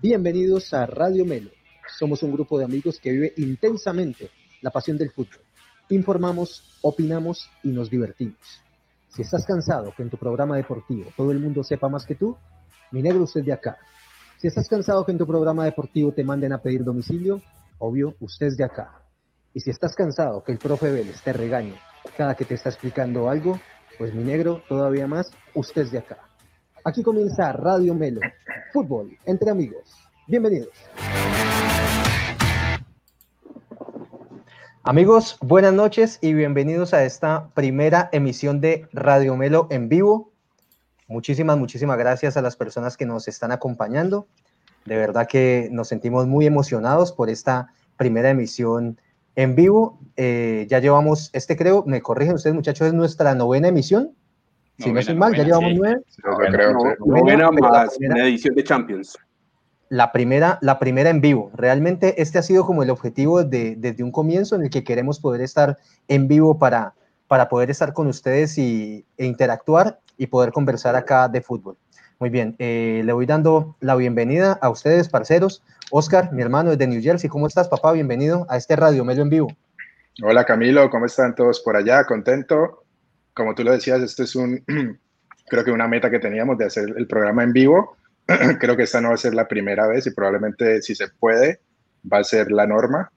Bienvenidos a Radio Melo. Somos un grupo de amigos que vive intensamente la pasión del fútbol. Informamos, opinamos y nos divertimos. Si estás cansado que en tu programa deportivo todo el mundo sepa más que tú, mi negro, usted de acá. Si estás cansado que en tu programa deportivo te manden a pedir domicilio, obvio, usted es de acá. Y si estás cansado que el profe Vélez te regañe cada que te está explicando algo, pues mi negro, todavía más, usted es de acá. Aquí comienza Radio Melo, fútbol entre amigos. Bienvenidos. Amigos, buenas noches y bienvenidos a esta primera emisión de Radio Melo en vivo. Muchísimas gracias a las personas que nos están acompañando. De verdad que nos sentimos muy emocionados por esta primera emisión en vivo. Ya llevamos, creo, me corrigen ustedes muchachos, es nuestra novena emisión. Si no estoy mal, ya llevamos 9. Novena más una edición de Champions. La primera en vivo. Realmente este ha sido como el objetivo desde un comienzo en el que queremos poder estar en vivo para poder estar con ustedes e interactuar y poder conversar acá de fútbol. Muy bien, le voy dando la bienvenida a ustedes, parceros. Oscar, mi hermano desde New Jersey, ¿cómo estás, papá? Bienvenido a este Radio Melo en vivo. Hola Camilo, ¿cómo están todos por allá? Contento. Como tú lo decías, esto es creo que una meta que teníamos de hacer el programa en vivo. Creo que esta no va a ser la primera vez y probablemente, si se puede, va a ser la norma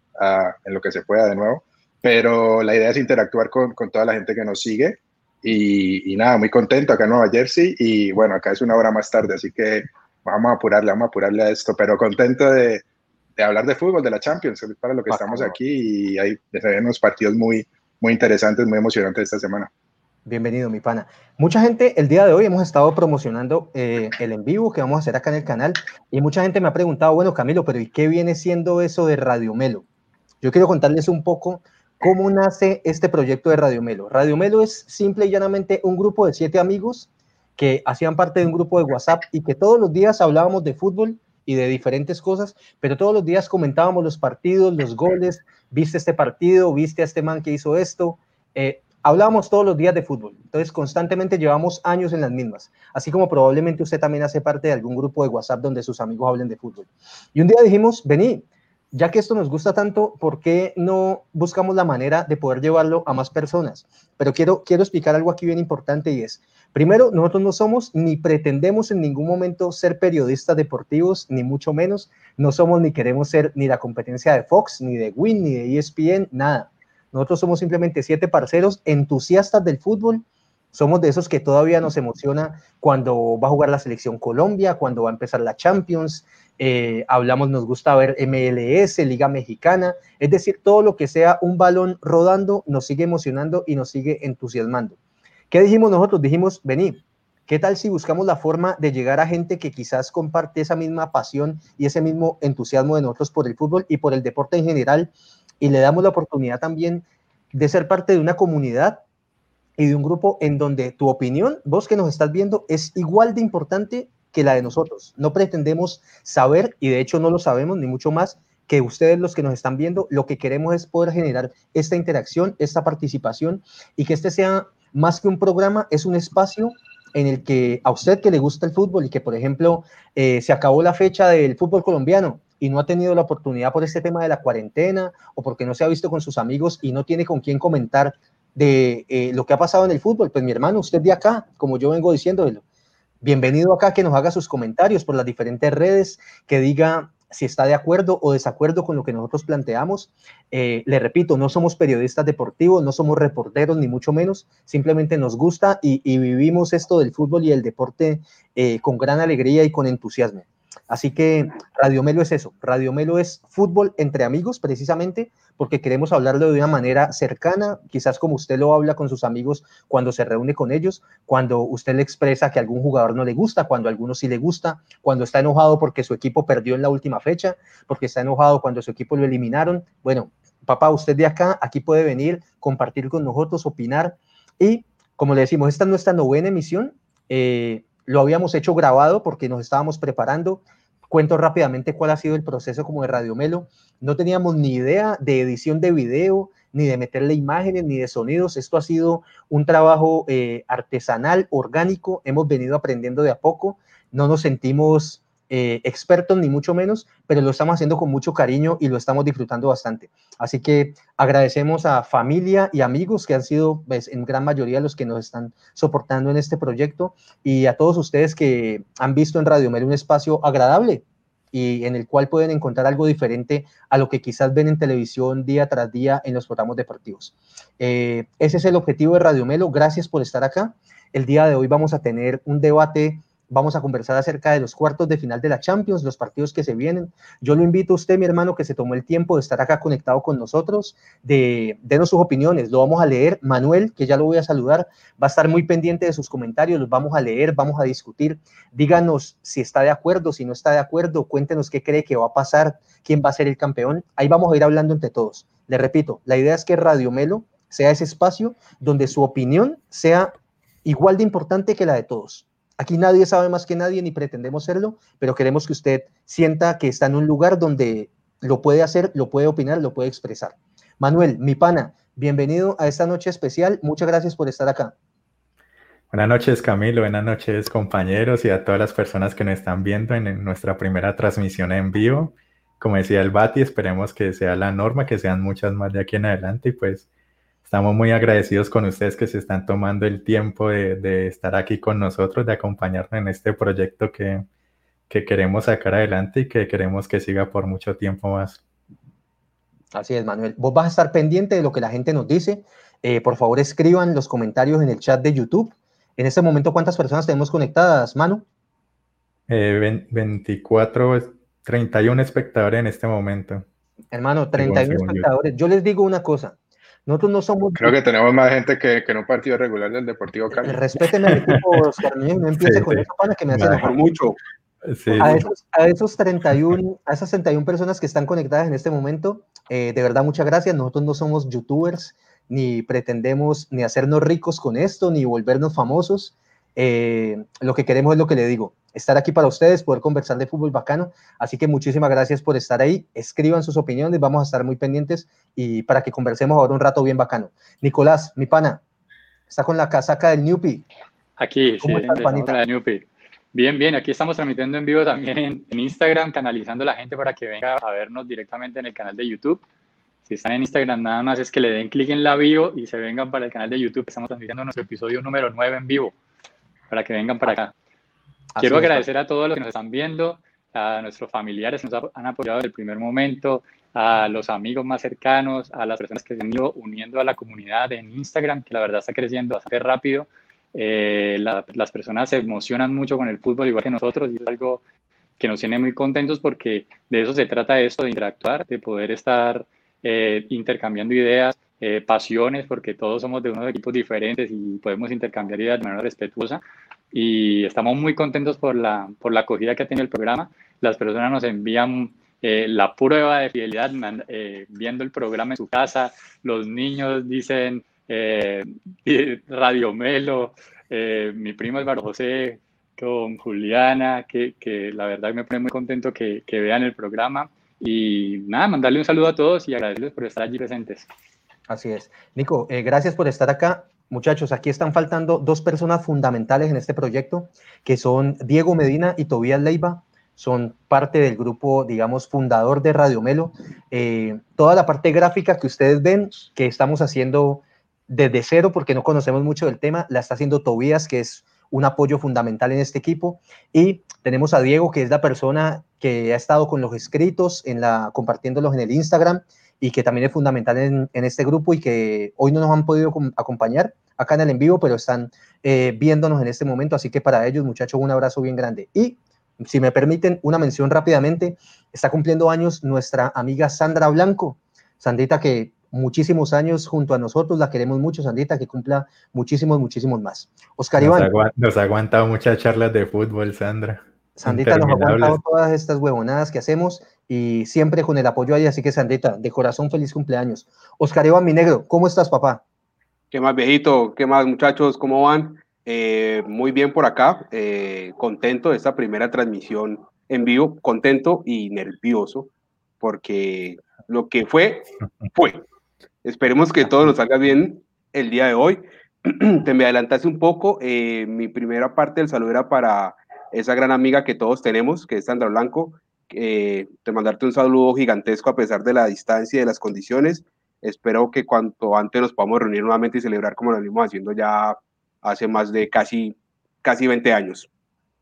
en lo que se pueda de nuevo, pero la idea es interactuar con toda la gente que nos sigue y nada, muy contento acá en Nueva Jersey y bueno, acá es una hora más tarde, así que vamos a apurarle a esto, pero contento de hablar de fútbol, de la Champions, para lo que estamos aquí y hay unos partidos muy, muy interesantes, muy emocionantes esta semana. Bienvenido, mi pana. Mucha gente, el día de hoy hemos estado promocionando el en vivo que vamos a hacer acá en el canal y mucha gente me ha preguntado, bueno, Camilo, pero ¿y qué viene siendo eso de Radio Melo? Yo quiero contarles un poco cómo nace este proyecto de Radio Melo. Radio Melo es simple y llanamente un grupo de 7 amigos que hacían parte de un grupo de WhatsApp y que todos los días hablábamos de fútbol y de diferentes cosas, pero todos los días comentábamos los partidos, los goles, viste este partido, viste a este man que hizo esto, hablábamos todos los días de fútbol, entonces constantemente llevamos años en las mismas, así como probablemente usted también hace parte de algún grupo de WhatsApp donde sus amigos hablen de fútbol. Y un día dijimos, vení, ya que esto nos gusta tanto, ¿por qué no buscamos la manera de poder llevarlo a más personas? Pero quiero explicar algo aquí bien importante y es, primero, nosotros no somos ni pretendemos en ningún momento ser periodistas deportivos, ni mucho menos, no somos ni queremos ser ni la competencia de Fox, ni de Win, ni de ESPN, nada. Nosotros somos simplemente 7 parceros entusiastas del fútbol, somos de esos que todavía nos emociona cuando va a jugar la selección Colombia, cuando va a empezar la Champions, nos gusta ver MLS, Liga Mexicana, es decir, todo lo que sea un balón rodando nos sigue emocionando y nos sigue entusiasmando. ¿Qué dijimos nosotros? Dijimos, vení, ¿qué tal si buscamos la forma de llegar a gente que quizás comparte esa misma pasión y ese mismo entusiasmo de nosotros por el fútbol y por el deporte en general? Y le damos la oportunidad también de ser parte de una comunidad y de un grupo en donde tu opinión, vos que nos estás viendo, es igual de importante que la de nosotros. No pretendemos saber, y de hecho no lo sabemos, ni mucho más, que ustedes los que nos están viendo. Lo que queremos es poder generar esta interacción, esta participación, y que este sea más que un programa, es un espacio en el que a usted que le gusta el fútbol y que, por ejemplo, se acabó la fecha del fútbol colombiano, y no ha tenido la oportunidad por este tema de la cuarentena o porque no se ha visto con sus amigos y no tiene con quién comentar de lo que ha pasado en el fútbol, pues mi hermano, usted de acá, como yo vengo diciéndolo, bienvenido acá, que nos haga sus comentarios por las diferentes redes, que diga si está de acuerdo o desacuerdo con lo que nosotros planteamos. Le repito, no somos periodistas deportivos, no somos reporteros ni mucho menos, simplemente nos gusta y vivimos esto del fútbol y el deporte con gran alegría y con entusiasmo. Así que Radio Melo es eso, Radio Melo es fútbol entre amigos precisamente porque queremos hablarlo de una manera cercana, quizás como usted lo habla con sus amigos cuando se reúne con ellos, cuando usted le expresa que a algún jugador no le gusta, cuando a alguno sí le gusta, cuando está enojado porque su equipo perdió en la última fecha, porque está enojado cuando su equipo lo eliminaron. Bueno, papá, usted de acá, aquí puede venir, compartir con nosotros, opinar y como le decimos, esta es nuestra novena emisión, lo habíamos hecho grabado porque nos estábamos preparando, cuento rápidamente cuál ha sido el proceso como de Radio Melo. No teníamos ni idea de edición de video, ni de meterle imágenes, ni de sonidos. Esto ha sido un trabajo artesanal, orgánico. Hemos venido aprendiendo de a poco. No nos sentimos expertos, ni mucho menos, pero lo estamos haciendo con mucho cariño y lo estamos disfrutando bastante. Así que agradecemos a familia y amigos que han sido, pues, en gran mayoría los que nos están soportando en este proyecto, y a todos ustedes que han visto en Radio Melo un espacio agradable y en el cual pueden encontrar algo diferente a lo que quizás ven en televisión día tras día en los programas deportivos. Ese es el objetivo de Radio Melo. Gracias por estar acá. El día de hoy vamos a tener un debate. Vamos a conversar acerca de los cuartos de final de la Champions, los partidos que se vienen. Yo lo invito a usted, mi hermano, que se tomó el tiempo de estar acá conectado con nosotros, denos sus opiniones, lo vamos a leer. Manuel, que ya lo voy a saludar, va a estar muy pendiente de sus comentarios, los vamos a leer, vamos a discutir. Díganos si está de acuerdo, si no está de acuerdo, cuéntenos qué cree que va a pasar, quién va a ser el campeón. Ahí vamos a ir hablando entre todos. Les repito, la idea es que Radio Melo sea ese espacio donde su opinión sea igual de importante que la de todos. Aquí nadie sabe más que nadie, ni pretendemos serlo, pero queremos que usted sienta que está en un lugar donde lo puede hacer, lo puede opinar, lo puede expresar. Manuel, mi pana, bienvenido a esta noche especial. Muchas gracias por estar acá. Buenas noches, Camilo. Buenas noches, compañeros, y a todas las personas que nos están viendo en nuestra primera transmisión en vivo. Como decía el Bati, esperemos que sea la norma, que sean muchas más de aquí en adelante, y pues estamos muy agradecidos con ustedes que se están tomando el tiempo de estar aquí con nosotros, de acompañarnos en este proyecto que queremos sacar adelante y que queremos que siga por mucho tiempo más. Así es, Manuel. Vos vas a estar pendiente de lo que la gente nos dice. Por favor, escriban los comentarios en el chat de YouTube. En este momento, ¿cuántas personas tenemos conectadas, Manu? 31 espectadores en este momento. Hermano, 31 espectadores. Yo les digo una cosa. Nosotros no somos... Creo que tenemos más gente que en un partido regular del Deportivo Cali. Respeten al equipo, Oscar, no empiece con eso, pana, que me hace enojar mucho. Sí. A esas 31 personas que están conectadas en este momento, de verdad, muchas gracias. Nosotros no somos youtubers, ni pretendemos ni hacernos ricos con esto, ni volvernos famosos. Lo que queremos es lo que le digo, estar aquí para ustedes, poder conversar de fútbol bacano. Así que muchísimas gracias por estar ahí. Escriban sus opiniones, vamos a estar muy pendientes y para que conversemos ahora un rato bien bacano. Nicolás, mi pana, está con la casaca del Newpi. Aquí, sí, la Newpi. Bien, bien, aquí estamos transmitiendo en vivo también en Instagram, canalizando a la gente para que venga a vernos directamente en el canal de YouTube. Si están en Instagram, nada más es que le den clic en la bio y se vengan para el canal de YouTube. Estamos transmitiendo nuestro episodio número 9 en vivo, para que vengan para acá. Quiero agradecer a todos los que nos están viendo, a nuestros familiares que nos han apoyado desde el primer momento, a los amigos más cercanos, a las personas que se han ido uniendo a la comunidad en Instagram, que la verdad está creciendo bastante rápido. Las personas se emocionan mucho con el fútbol, igual que nosotros, y es algo que nos tiene muy contentos porque de eso se trata esto, de interactuar, de poder estar intercambiando ideas, pasiones, porque todos somos de unos equipos diferentes y podemos intercambiar ideas de manera respetuosa, y estamos muy contentos por la acogida que ha tenido el programa. Las personas nos envían la prueba de fidelidad viendo el programa en su casa. Los niños dicen Radio Melo, mi primo Álvaro José con Juliana, que la verdad me pone muy contento que vean el programa, y nada, mandarle un saludo a todos y agradecerles por estar allí presentes. Así es. Nico, gracias por estar acá. Muchachos, aquí están faltando dos personas fundamentales en este proyecto, que son Diego Medina y Tobías Leiva. Son parte del grupo, digamos, fundador de Radio Melo. Toda la parte gráfica que ustedes ven, que estamos haciendo desde cero, porque no conocemos mucho del tema, la está haciendo Tobías, que es un apoyo fundamental en este equipo. Y tenemos a Diego, que es la persona que ha estado con los escritos, compartiéndolos en el Instagram, y que también es fundamental en este grupo, y que hoy no nos han podido acompañar acá en el en vivo, pero están viéndonos en este momento. Así que para ellos, muchachos, un abrazo bien grande. Y, si me permiten, una mención rápidamente. Está cumpliendo años nuestra amiga Sandra Blanco. Sandrita, que muchísimos años junto a nosotros, la queremos mucho, Sandrita, que cumpla muchísimos, muchísimos más. Oscar Iván. Nos ha aguantado muchas charlas de fútbol, Sandra. Sandrita nos ha aguantado todas estas huevonadas que hacemos, y siempre con el apoyo ahí, así que Sandrita, de corazón, feliz cumpleaños. Oscar Iván, mi negro, ¿cómo estás, papá? ¿Qué más, viejito? ¿Qué más, muchachos? ¿Cómo van? Muy bien por acá, contento de esta primera transmisión en vivo, contento y nervioso, porque lo que fue, fue. Esperemos que todo nos salga bien el día de hoy. Te me adelantaste un poco, mi primera parte del saludo era para esa gran amiga que todos tenemos, que es Sandra Blanco, te mandarte un saludo gigantesco a pesar de la distancia y de las condiciones. Espero que cuanto antes nos podamos reunir nuevamente y celebrar como lo venimos haciendo ya hace más de casi 20 años,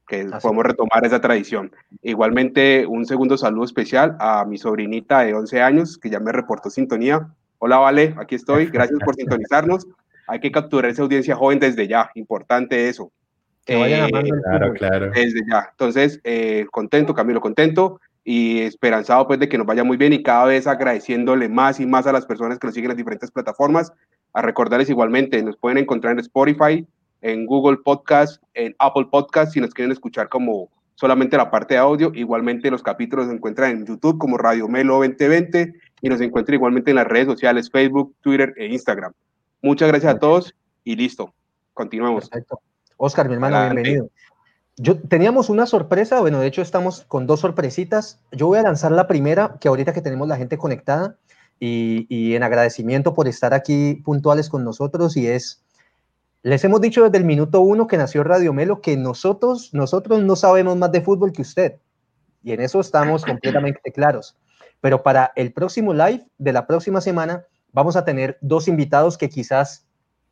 que podemos retomar esa tradición. Igualmente, un segundo saludo especial a mi sobrinita de 11 años, que ya me reportó sintonía. Hola, Vale, aquí estoy, gracias por sintonizarnos. Hay que capturar esa audiencia joven desde ya, importante eso. Que vayan amando, claro. Desde ya. Entonces, contento, Camilo, contento y esperanzado pues de que nos vaya muy bien y cada vez agradeciéndole más y más a las personas que nos siguen en las diferentes plataformas. A recordarles igualmente, nos pueden encontrar en Spotify, en Google Podcast, en Apple Podcast, si nos quieren escuchar como solamente la parte de audio. Igualmente los capítulos se encuentran en YouTube como Radio Melo 2020 y nos encuentran igualmente en las redes sociales Facebook, Twitter e Instagram. Muchas gracias a todos y listo, continuemos. Perfecto. Oscar, mi hermano, adelante. Bienvenido. Teníamos una sorpresa, bueno, de hecho estamos con dos sorpresitas. Yo voy a lanzar la primera, que ahorita que tenemos la gente conectada y en agradecimiento por estar aquí puntuales con nosotros, y es, les hemos dicho desde el minuto 1 que nació Radio Melo que nosotros no sabemos más de fútbol que usted, y en eso estamos completamente claros, pero para el próximo live de la próxima semana vamos a tener dos invitados que quizás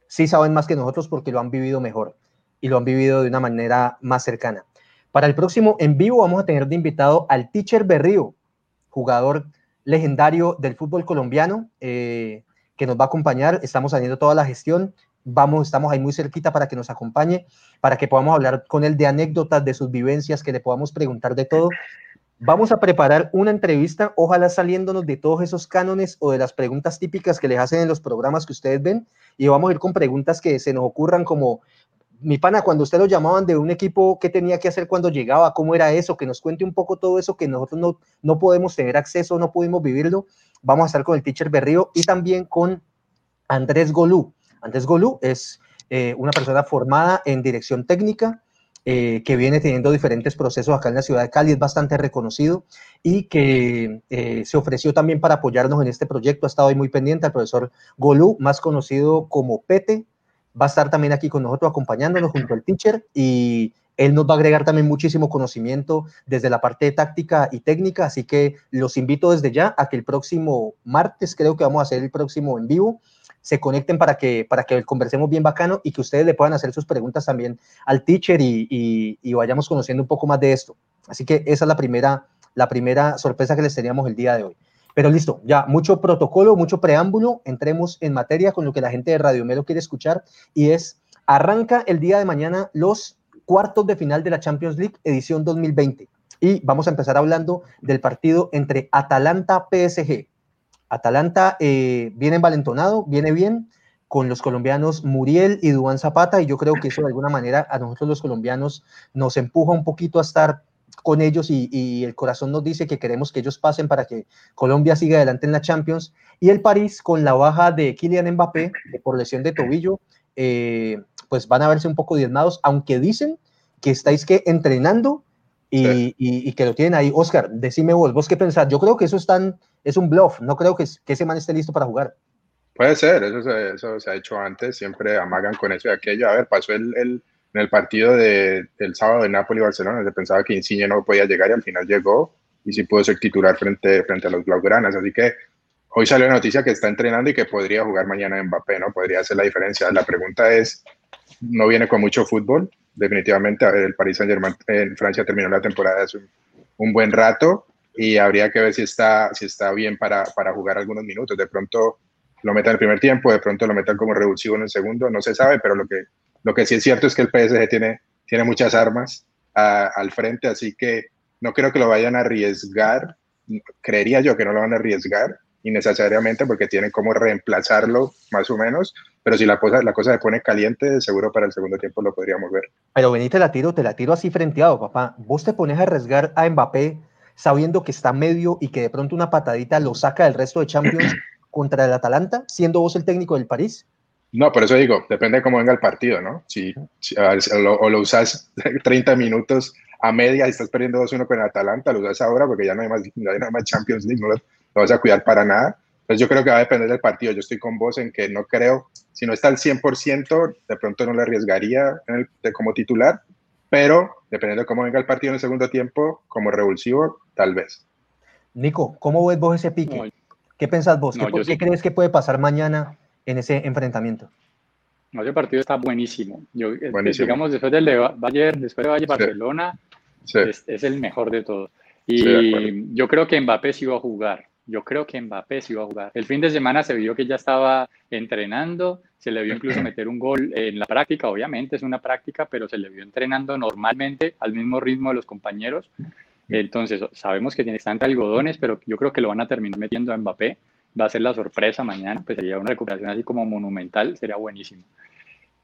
sí saben más que nosotros porque lo han vivido mejor y lo han vivido de una manera más cercana. Para el próximo en vivo vamos a tener de invitado al Teacher Berrío, jugador legendario del fútbol colombiano, que nos va a acompañar. Estamos haciendo toda la gestión, estamos ahí muy cerquita para que nos acompañe, para que podamos hablar con él de anécdotas, de sus vivencias, que le podamos preguntar de todo. Vamos a preparar una entrevista, ojalá saliéndonos de todos esos cánones o de las preguntas típicas que les hacen en los programas que ustedes ven, y vamos a ir con preguntas que se nos ocurran, como mi pana, cuando usted lo llamaban de un equipo, ¿qué tenía que hacer cuando llegaba? ¿Cómo era eso? Que nos cuente un poco todo eso que nosotros no podemos tener acceso, no pudimos vivirlo. Vamos a estar con el Teacher Berrío y también con Andrés Golú. Andrés Golú es una persona formada en dirección técnica, que viene teniendo diferentes procesos acá en la ciudad de Cali, es bastante reconocido y que se ofreció también para apoyarnos en este proyecto. Ha estado ahí muy pendiente el profesor Golú, más conocido como Pete. Va a estar también aquí con nosotros acompañándonos junto al Teacher, y él nos va a agregar también muchísimo conocimiento desde la parte de táctica y técnica, así que los invito desde ya a que el próximo martes, creo que vamos a hacer el próximo en vivo, se conecten para que conversemos bien bacano y que ustedes le puedan hacer sus preguntas también al Teacher y vayamos conociendo un poco más de esto. Así que esa es la primera sorpresa que les teníamos el día de hoy. Pero listo, ya mucho protocolo, mucho preámbulo, entremos en materia con lo que la gente de Radio Melo quiere escuchar, y es, arranca el día de mañana los cuartos de final de la Champions League edición 2020, y vamos a empezar hablando del partido entre Atalanta-PSG. Atalanta viene envalentonado, viene bien, con los colombianos Muriel y Duván Zapata, y yo creo que eso de alguna manera a nosotros los colombianos nos empuja un poquito a estar con ellos, y el corazón nos dice que queremos que ellos pasen para que Colombia siga adelante en la Champions. Y el París, con la baja de Kylian Mbappé por lesión de tobillo, pues van a verse un poco diezmados, aunque dicen que estáis que entrenando y que lo tienen ahí. Oscar, decime vos qué pensás. Yo creo que eso es un bluff, no creo que ese man esté listo para jugar. Puede ser, eso se ha hecho antes, siempre amagan con eso y aquello. A ver, pasó en el partido del sábado de Napoli-Barcelona, se pensaba que Insigne no podía llegar y al final llegó y sí pudo ser titular frente a los blaugranas. Así que hoy salió la noticia que está entrenando y que podría jugar mañana Mbappé, ¿no? Podría hacer la diferencia. La pregunta es, no viene con mucho fútbol, definitivamente. El Paris Saint-Germain en Francia terminó la temporada hace un buen rato y habría que ver si está bien para jugar algunos minutos. De pronto lo metan en el primer tiempo, de pronto lo metan como revulsivo en el segundo, no se sabe, pero lo que sí es cierto es que el PSG tiene muchas armas al frente, así que no creo que lo vayan a arriesgar, creería yo que no lo van a arriesgar innecesariamente porque tienen cómo reemplazarlo más o menos, pero si la cosa se pone caliente, seguro para el segundo tiempo lo podríamos ver. Pero vení, te la tiro así frenteado, papá. Vos te pones a arriesgar a Mbappé sabiendo que está medio y que de pronto una patadita lo saca del resto de Champions contra el Atalanta, siendo vos el técnico del París. No, por eso digo, depende de cómo venga el partido, ¿no? Si lo usas 30 minutos a media, estás perdiendo 2-1 con Atalanta, lo das ahora porque ya no hay nada más Champions League, no vas a cuidar para nada. Entonces yo creo que va a depender del partido. Yo estoy con vos en que no creo, si no está al 100%, de pronto no le arriesgaría como titular, pero dependiendo de cómo venga el partido en el segundo tiempo, como revulsivo, tal vez. Nico, ¿cómo ves vos ese pique? ¿Qué pensás vos? ¿Qué crees que puede pasar mañana en ese enfrentamiento? No, ese partido está buenísimo. Digamos, después del de Bayern, después de Barcelona, es el mejor de todos. Y yo creo que Mbappé sí va a jugar. El fin de semana se vio que ya estaba entrenando, se le vio incluso meter un gol en la práctica, obviamente es una práctica, pero se le vio entrenando normalmente al mismo ritmo de los compañeros. Entonces, sabemos que tiene tantos algodones, pero yo creo que lo van a terminar metiendo a Mbappé. Va a ser la sorpresa mañana, pues sería una recuperación así como monumental, sería buenísimo.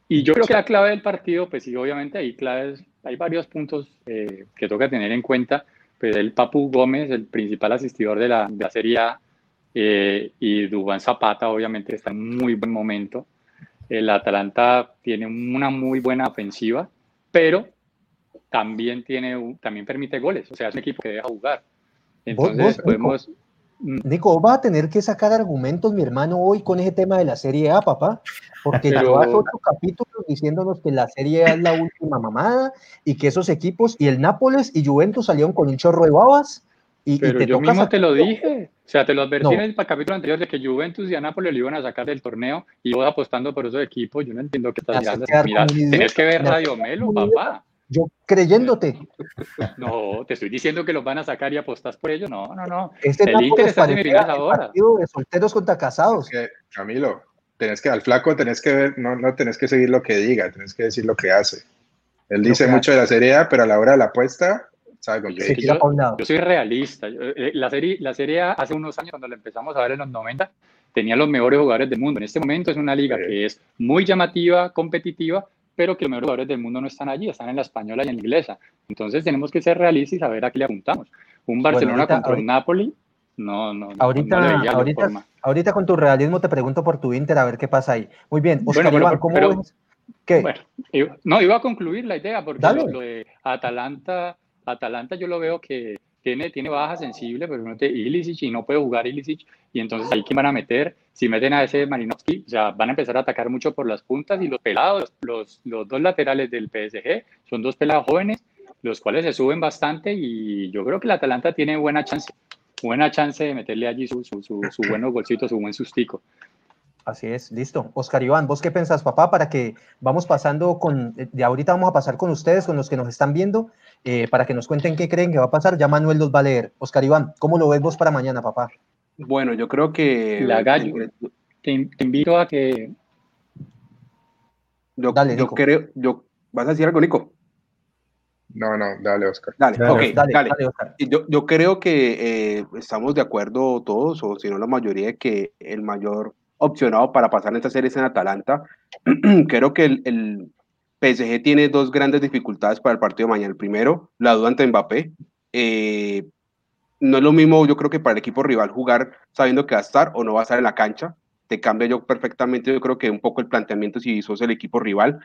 Y yo creo que la clave del partido, pues sí, obviamente hay claves, hay varios puntos que toca tener en cuenta. Pues el Papu Gómez, el principal asistidor de la Serie A, y Duván Zapata, obviamente, está en muy buen momento. El Atalanta tiene una muy buena ofensiva, pero también permite goles. O sea, es un equipo que deja jugar. Entonces, podemos... Nico, vas a tener que sacar argumentos, mi hermano, hoy con ese tema de la Serie A, papá, porque llevas 8 capítulos diciéndonos que la Serie A es la última mamada y que esos equipos, y el Nápoles y Juventus salieron con un chorro de babas. Pero yo mismo te lo dije, o sea, te lo advertí en el capítulo anterior de que Juventus y a Nápoles lo iban a sacar del torneo y vos apostando por esos equipos. Yo no entiendo qué estás haciendo. Mira, tenés que ver Radio Melo, papá. Yo creyéndote. No, te estoy diciendo que los van a sacar y apostás por ellos. No. El Inter está en ahora. Partido de solteros contra casados. Camilo, tenés que ver, no tenés que seguir lo que diga, tenés que decir lo que hace. Él dice mucho de la Serie A, pero a la hora de la apuesta, ¿sabes? Yo soy realista. La Serie A hace unos años, cuando la empezamos a ver en los 90, tenía los mejores jugadores del mundo. En este momento es una liga que es muy llamativa, competitiva, pero que los mejores jugadores del mundo no están allí, están en la española y en la inglesa. Entonces tenemos que ser realistas y saber a qué le apuntamos. Un Barcelona contra un Napoli, no. Ahorita con tu realismo te pregunto por tu Inter, a ver qué pasa ahí. Muy bien, Oscar, Iván, ¿cómo ves? ¿Qué? Iba a concluir la idea, porque lo de Atalanta yo lo veo que tiene baja sensible, pero no Ilicic, y no puede jugar Ilicic, y entonces ahí, ¿quién van a meter? Si meten a ese Malinowski, o sea, van a empezar a atacar mucho por las puntas, y los pelados, los dos laterales del PSG, son dos pelados jóvenes, los cuales se suben bastante, y yo creo que el Atalanta tiene buena chance de meterle allí su buenos golcitos, su buen sustico. Así es, listo. Oscar Iván, ¿vos qué pensás, papá? Para que vamos pasando de ahorita vamos a pasar con ustedes, con los que nos están viendo, para que nos cuenten qué creen que va a pasar. Ya Manuel los va a leer. Oscar Iván, ¿cómo lo ves vos para mañana, papá? Bueno, yo creo que... La gallo, te invito a que... Dale, Nico. ¿Vas a decir algo, Nico? No, dale, Oscar. Dale, Oscar. Yo creo que estamos de acuerdo todos, o si no la mayoría, que el mayor... opcionado para pasar en esta serie en Atalanta. Creo que el PSG tiene dos grandes dificultades para el partido de mañana. El primero, la duda ante Mbappé. No es lo mismo, yo creo que para el equipo rival jugar sabiendo que va a estar o no va a estar en la cancha. Te cambia perfectamente, yo creo que un poco el planteamiento si sos el equipo rival.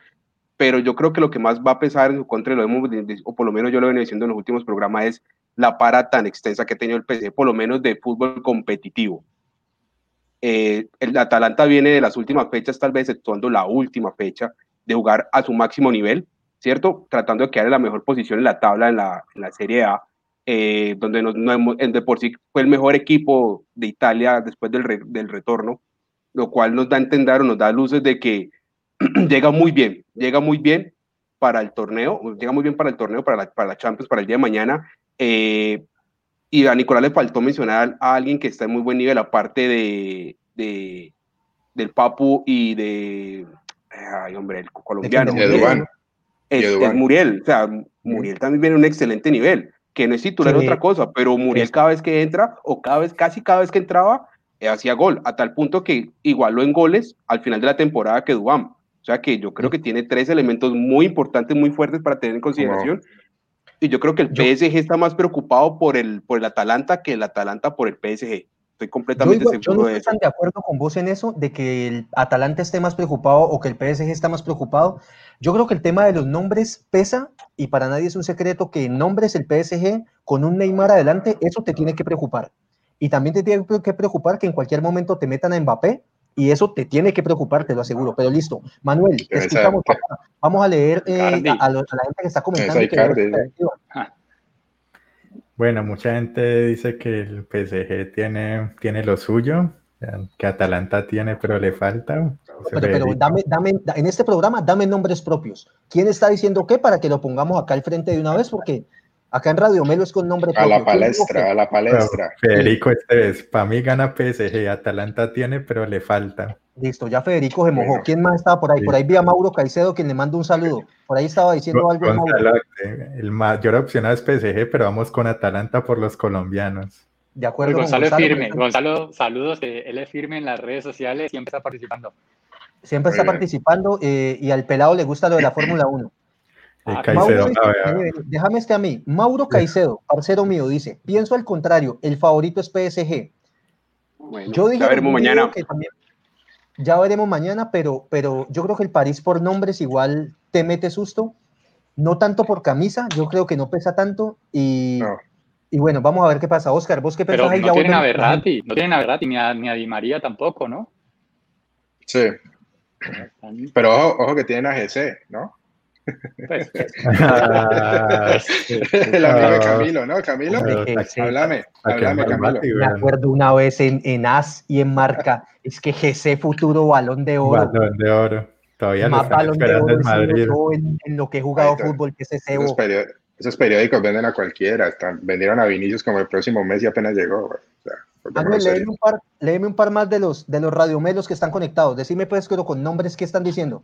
Pero yo creo que lo que más va a pesar en su contra, o por lo menos yo lo vengo diciendo en los últimos programas, es la para tan extensa que ha tenido el PSG, por lo menos de fútbol competitivo. El Atalanta viene de las últimas fechas, tal vez exceptuando la última fecha, de jugar a su máximo nivel, ¿cierto? Tratando de quedar en la mejor posición en la tabla en la Serie A, donde de por sí fue el mejor equipo de Italia después del retorno, lo cual nos da a entender o nos da luces de que llega muy bien para el torneo, para la Champions, para el día de mañana. Y a Nicolás le faltó mencionar a alguien que está en muy buen nivel, aparte del Papu y de... Ay, hombre, el colombiano. Es Muriel. O sea, Muriel también viene a un excelente nivel, que no es titular otra cosa, pero Muriel cada vez que entra, o casi cada vez que entraba, hacía gol, a tal punto que igualó en goles al final de la temporada que Duván. O sea que yo creo que tiene 3 elementos muy importantes, muy fuertes para tener en consideración. Y yo creo que el PSG está más preocupado por el Atalanta que el Atalanta por el PSG. estoy completamente seguro de eso. Yo no estoy tan de acuerdo con vos en eso, de que el Atalanta esté más preocupado o que el PSG está más preocupado. Yo creo que el tema de los nombres pesa, y para nadie es un secreto que en nombres el PSG, con un Neymar adelante, eso te tiene que preocupar. Y también te tiene que preocupar que en cualquier momento te metan a Mbappé, y eso te tiene que preocupar, te lo aseguro. Pero listo, Manuel, te escuchamos. Vamos a leer a la gente que está comentando. Bueno, mucha gente dice que el PSG tiene lo suyo, que Atalanta tiene, pero le falta. Pero en este programa, dame nombres propios. ¿Quién está diciendo qué para que lo pongamos acá al frente de una vez? Porque acá en Radio Melo es con nombre propio. A la palestra. Federico Esteves, para mí gana PSG, Atalanta tiene, pero le falta. Listo, ya Federico se mojó. Bueno, ¿quién más estaba por ahí? Sí. Por ahí vi a Mauro Caicedo, quien le manda un saludo. Por ahí estaba diciendo algo. El mayor opcionado es PSG, pero vamos con Atalanta por los colombianos. De acuerdo. Gonzalo es firme. Gonzalo, saludos. Él es firme en las redes sociales, siempre está participando. Y al pelado le gusta lo de la Fórmula 1. Caicedo, déjame a mí. Mauro Caicedo, parcero mío, dice: pienso al contrario, el favorito es PSG. Bueno, yo dije mañana. Que también, ya veremos mañana, pero yo creo que el París por nombres igual te mete susto, no tanto por camisa, yo creo que no pesa tanto y bueno, vamos a ver qué pasa. Oscar, ¿vos qué pensás? Pero no tienen a Verratti, ni a Di María tampoco, ¿no? Sí, pero ojo que tienen a GC, ¿no? Pues. El amigo de Camilo, ¿no? Camilo, háblame Camilo. Me acuerdo una vez en AS y en Marca, es que GC futuro Balón de Oro. Todavía más Balón de Oro en lo que he jugado fútbol, que se cebo. Esos periódicos venden a cualquiera, vendieron a Vinicius como el próximo Messi apenas llegó. Léeme un par más de los radiomelos que están conectados. Decime pues, pero con nombres, ¿qué están diciendo?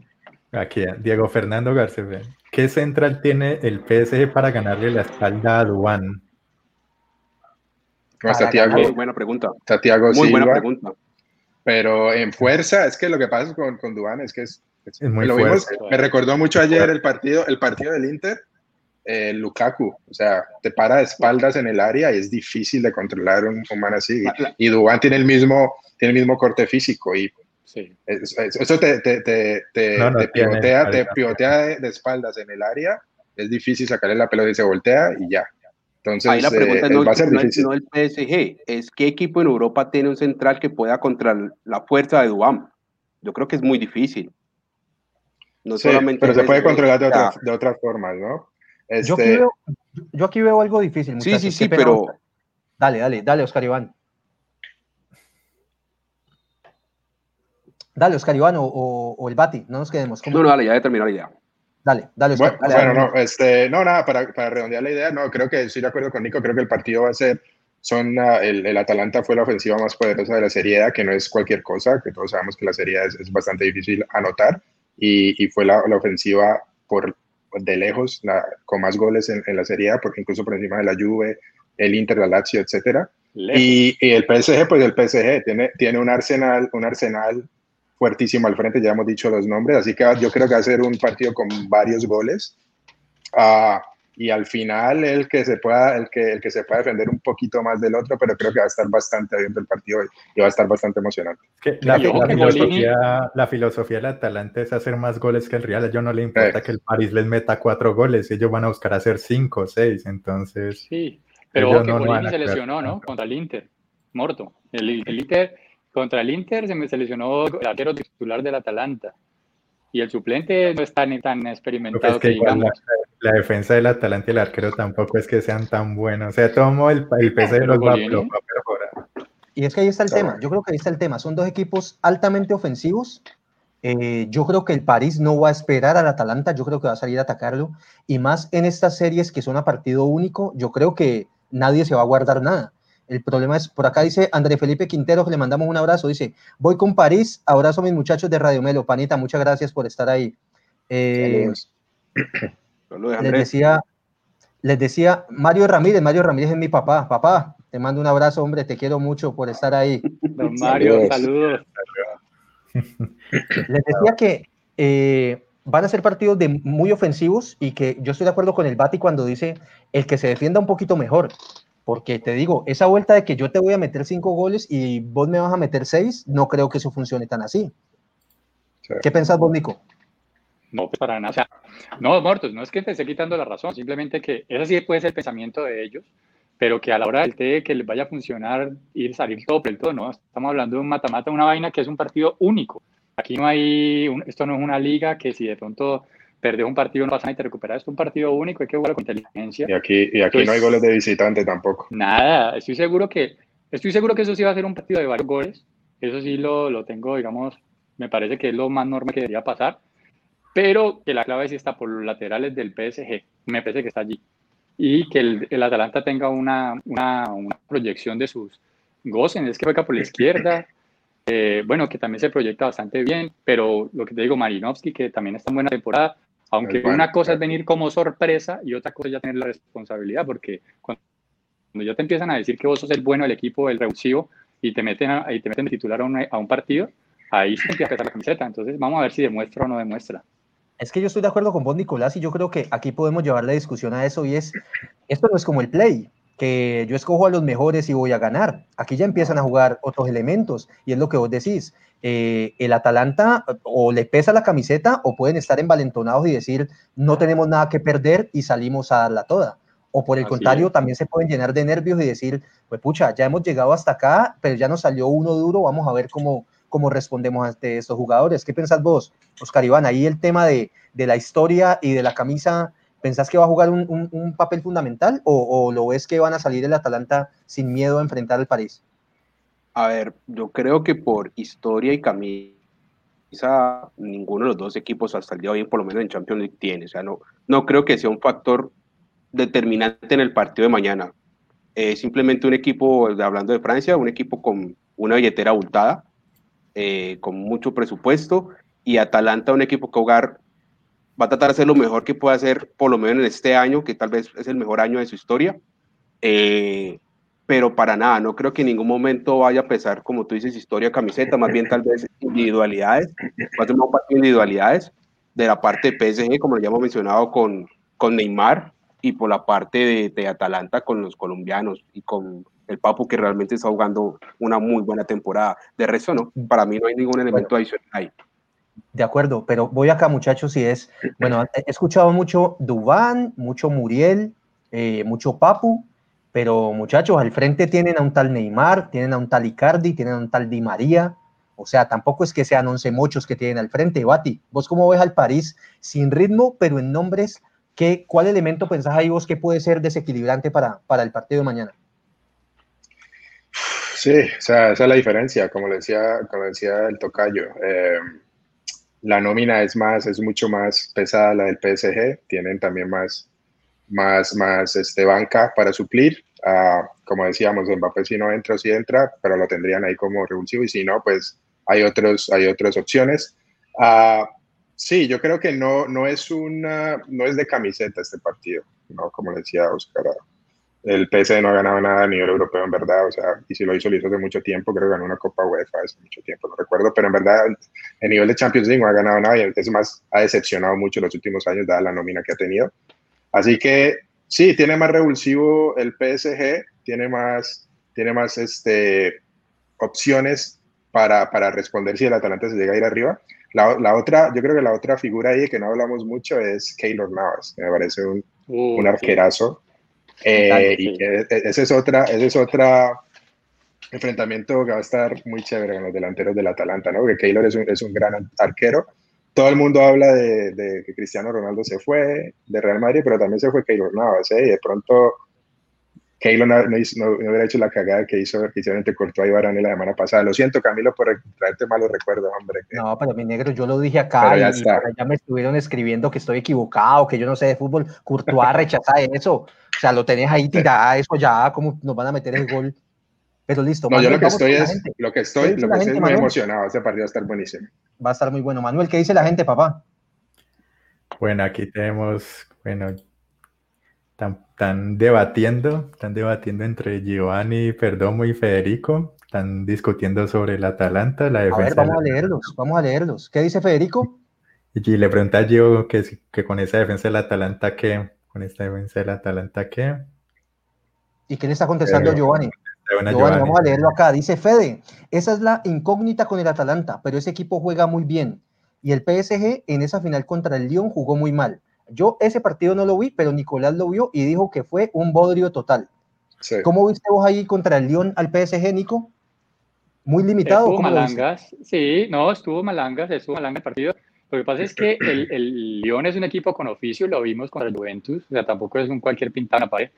Aquí, Diego Fernando Garcés. ¿Qué central tiene el PSG para ganarle la espalda a Duván? No, Santiago, buena pregunta. Santiago Silva, muy buena pregunta. Pero en fuerza, es que lo que pasa con Duván es que es muy fuerte. Me recordó mucho ayer el partido del Inter, Lukaku. O sea, te para de espaldas en el área y es difícil de controlar un man así. Y Duván tiene el mismo corte físico y... Sí. Eso te pivotea de espaldas en el área, es difícil sacarle la pelota y se voltea y ya. Entonces, ahí la pregunta va a ser difícil. No el PSG, es qué equipo en Europa tiene un central que pueda contra la fuerza de Duván. Yo creo que es muy difícil. No sí, solamente pero se puede controlar de otras formas, ¿no? Yo aquí veo algo difícil, muchachos. Sí, pero... Dale, Oscar Iván. Dale, Oscar Iván o el Bati, no nos quedemos. No, dale, ya he terminado la idea. Dale, Oscar. Bueno, para redondear la idea, no, creo que estoy de acuerdo con Nico, creo que el partido va a ser, el Atalanta fue la ofensiva más poderosa de la Serie A, que no es cualquier cosa, que todos sabemos que la Serie A es bastante difícil anotar, y fue la ofensiva de lejos, con más goles en la Serie A, porque incluso por encima de la Juve, el Inter, la Lazio, etcétera. Y el PSG, pues el PSG tiene un arsenal fuertísimo al frente, ya hemos dicho los nombres, así que yo creo que va a ser un partido con varios goles, y al final el que se pueda defender un poquito más del otro, pero creo que va a estar bastante abierto el partido y va a estar bastante emocionante. La filosofía del Atalanta es hacer más goles que el Real, a ellos no les importa que el París les meta 4 goles, ellos van a buscar hacer 5 o 6, entonces... Sí, pero que Golini se lesionó, ¿no? Contra el Inter, muerto. El Inter... Contra el Inter se me seleccionó el arquero titular del Atalanta y el suplente no está ni tan experimentado. Es que digamos. La defensa del Atalanta y el arquero tampoco es que sean tan buenos. O sea, tomó el PC de los va a perforar. Y es que ahí está el tema. Yo creo que ahí está el tema. Son 2 equipos altamente ofensivos. Yo creo que el París no va a esperar al Atalanta. Yo creo que va a salir a atacarlo. Y más en estas series que son a partido único, yo creo que nadie se va a guardar nada. El problema es, por acá dice André Felipe Quintero, que le mandamos un abrazo, dice, voy con París, abrazo a mis muchachos de Radio Melo. Panita, muchas gracias por estar ahí. Saludos, les decía, Mario Ramírez es mi papá. Papá, te mando un abrazo, hombre, te quiero mucho por estar ahí. Don Mario, saludos. Les decía que van a ser partidos muy ofensivos y que yo estoy de acuerdo con el Bati cuando dice, el que se defienda un poquito mejor. Porque te digo, esa vuelta de que yo te voy a meter 5 goles y vos me vas a meter 6, no creo que eso funcione tan así. Sí. ¿Qué pensás vos, Nico? No, para nada. O sea, no, Mortos, no es que te esté quitando la razón, simplemente que ese sí puede ser el pensamiento de ellos, pero que a la hora del té que les vaya a funcionar ir, salir todo por el todo, no. Estamos hablando de un mata-mata, una vaina que es un partido único. Aquí no hay, esto no es una liga que si de pronto perdés un partido no pasa nada y te recuperas. Esto es un partido único, hay que jugarlo con inteligencia. Y aquí no hay goles de visitante tampoco. Nada, estoy seguro que eso sí va a ser un partido de varios goles. Eso sí lo tengo, digamos, me parece que es lo más normal que debería pasar. Pero que la clave sí está por los laterales del PSG, me parece que está allí. Y que el Atalanta tenga una proyección de sus Gosen, es que juega por la izquierda. Bueno, que también se proyecta bastante bien, pero lo que te digo, Marinovski, que también está en buena temporada, aunque una cosa es venir como sorpresa y otra cosa es ya tener la responsabilidad, porque cuando ya te empiezan a decir que vos sos el bueno del equipo, el revulsivo, y te meten de titular a un partido, ahí se empieza a pesar la camiseta. Entonces vamos a ver si demuestra o no demuestra. Es que yo estoy de acuerdo con vos, Nicolás, y yo creo que aquí podemos llevar la discusión a eso, y es, esto no es como el play, que yo escojo a los mejores y voy a ganar. Aquí ya empiezan a jugar otros elementos, y es lo que vos decís. El Atalanta o le pesa la camiseta o pueden estar envalentonados y decir, no tenemos nada que perder y salimos a darla toda. O por el contrario, también se pueden llenar de nervios y decir, pues pucha, ya hemos llegado hasta acá, pero ya nos salió uno duro, vamos a ver cómo respondemos ante estos jugadores. ¿Qué pensás vos, Oscar Iván? Ahí el tema de la historia y de la camisa, ¿pensás que va a jugar un papel fundamental o lo ves que van a salir el Atalanta sin miedo a enfrentar al París? A ver, yo creo que por historia y camisa, ninguno de los dos equipos hasta el día de hoy, por lo menos en Champions League, tiene. O sea, no creo que sea un factor determinante en el partido de mañana. Simplemente un equipo, hablando de Francia, un equipo con una billetera abultada, con mucho presupuesto, y Atalanta, un equipo que jugar va a tratar de hacer lo mejor que pueda hacer, por lo menos en este año, que tal vez es el mejor año de su historia, pero para nada, no creo que en ningún momento vaya a pesar, como tú dices, historia, camiseta, más bien tal vez individualidades, va a ser un partido de individualidades, de la parte de PSG, como lo ya hemos mencionado, con Neymar, y por la parte de Atalanta con los colombianos, y con el Papu, que realmente está jugando una muy buena temporada. De resto, no, para mí no hay ningún elemento adicional ahí. De acuerdo, pero voy acá, muchachos, y es, bueno, he escuchado mucho Duván, mucho Muriel, mucho Papu, pero muchachos, al frente tienen a un tal Neymar, tienen a un tal Icardi, tienen a un tal Di María, o sea, tampoco es que sean 11 mochos que tienen al frente. Bati, ¿vos cómo ves al París sin ritmo, pero en nombres? ¿Cuál elemento pensás ahí vos que puede ser desequilibrante para el partido de mañana? Sí, o sea, esa es la diferencia, como decía el tocayo, la nómina es mucho más pesada la del PSG, tienen también más banca para suplir, como decíamos, Mbappé si no entra o si entra, pero lo tendrían ahí como revulsivo, y si no, pues hay otras opciones. Sí, yo creo que no es de camiseta este partido, ¿no? Como decía Oscar, el PSG no ha ganado nada a nivel europeo, en verdad, o sea, y si lo hizo hace mucho tiempo, creo que ganó una Copa UEFA hace mucho tiempo, no recuerdo, pero en verdad, el nivel de Champions League no ha ganado nada, y es más, ha decepcionado mucho en los últimos años, dada la nómina que ha tenido. Así que, sí, tiene más revulsivo el PSG, tiene más opciones para responder si el Atalanta se llega a ir arriba. La otra, yo creo que la otra figura ahí que no hablamos mucho es Keylor Navas, que me parece un arquerazo. Y ese es otro enfrentamiento que va a estar muy chévere con los delanteros del Atalanta, ¿no? Porque Keylor es un gran arquero. Todo el mundo habla de que Cristiano Ronaldo se fue de Real Madrid, pero también se fue Keylor Navas, ¿eh? Y de pronto Keylor no hubiera hecho la cagada que hizo entre Courtois y Varane la semana pasada. Lo siento, Camilo, por traerte malos recuerdos, hombre. No, pero mi negro, yo lo dije acá y ya me estuvieron escribiendo que estoy equivocado, que yo no sé de fútbol. Courtois rechaza eso. O sea, lo tenés ahí tirada, eso ya, ¿cómo nos van a meter el gol? Pero listo. No, Manuel, yo lo que estoy muy emocionado. Este partido va a estar buenísimo. Va a estar muy bueno. Manuel, ¿qué dice la gente, papá? Bueno, aquí tenemos... Están debatiendo entre Giovanni Perdomo y Federico, están discutiendo sobre el Atalanta, la defensa. A ver, vamos a leerlos. ¿Qué dice Federico? Y le pregunta a Gio que con esa defensa del Atalanta, ¿qué? ¿Y qué le está contestando Giovanni? Giovanni, vamos a leerlo acá. Dice Fede, esa es la incógnita con el Atalanta, pero ese equipo juega muy bien. Y el PSG en esa final contra el Lyon jugó muy mal. Yo ese partido no lo vi, pero Nicolás lo vio y dijo que fue un bodrio total. Sí. ¿Cómo viste vos ahí contra el Lyon al PSG, Nico? Muy limitado. Estuvo malangas, sí, no, estuvo malanga el partido. Lo que pasa es que el Lyon es un equipo con oficio, lo vimos contra el Juventus, o sea, tampoco es un cualquier pintada en la pared.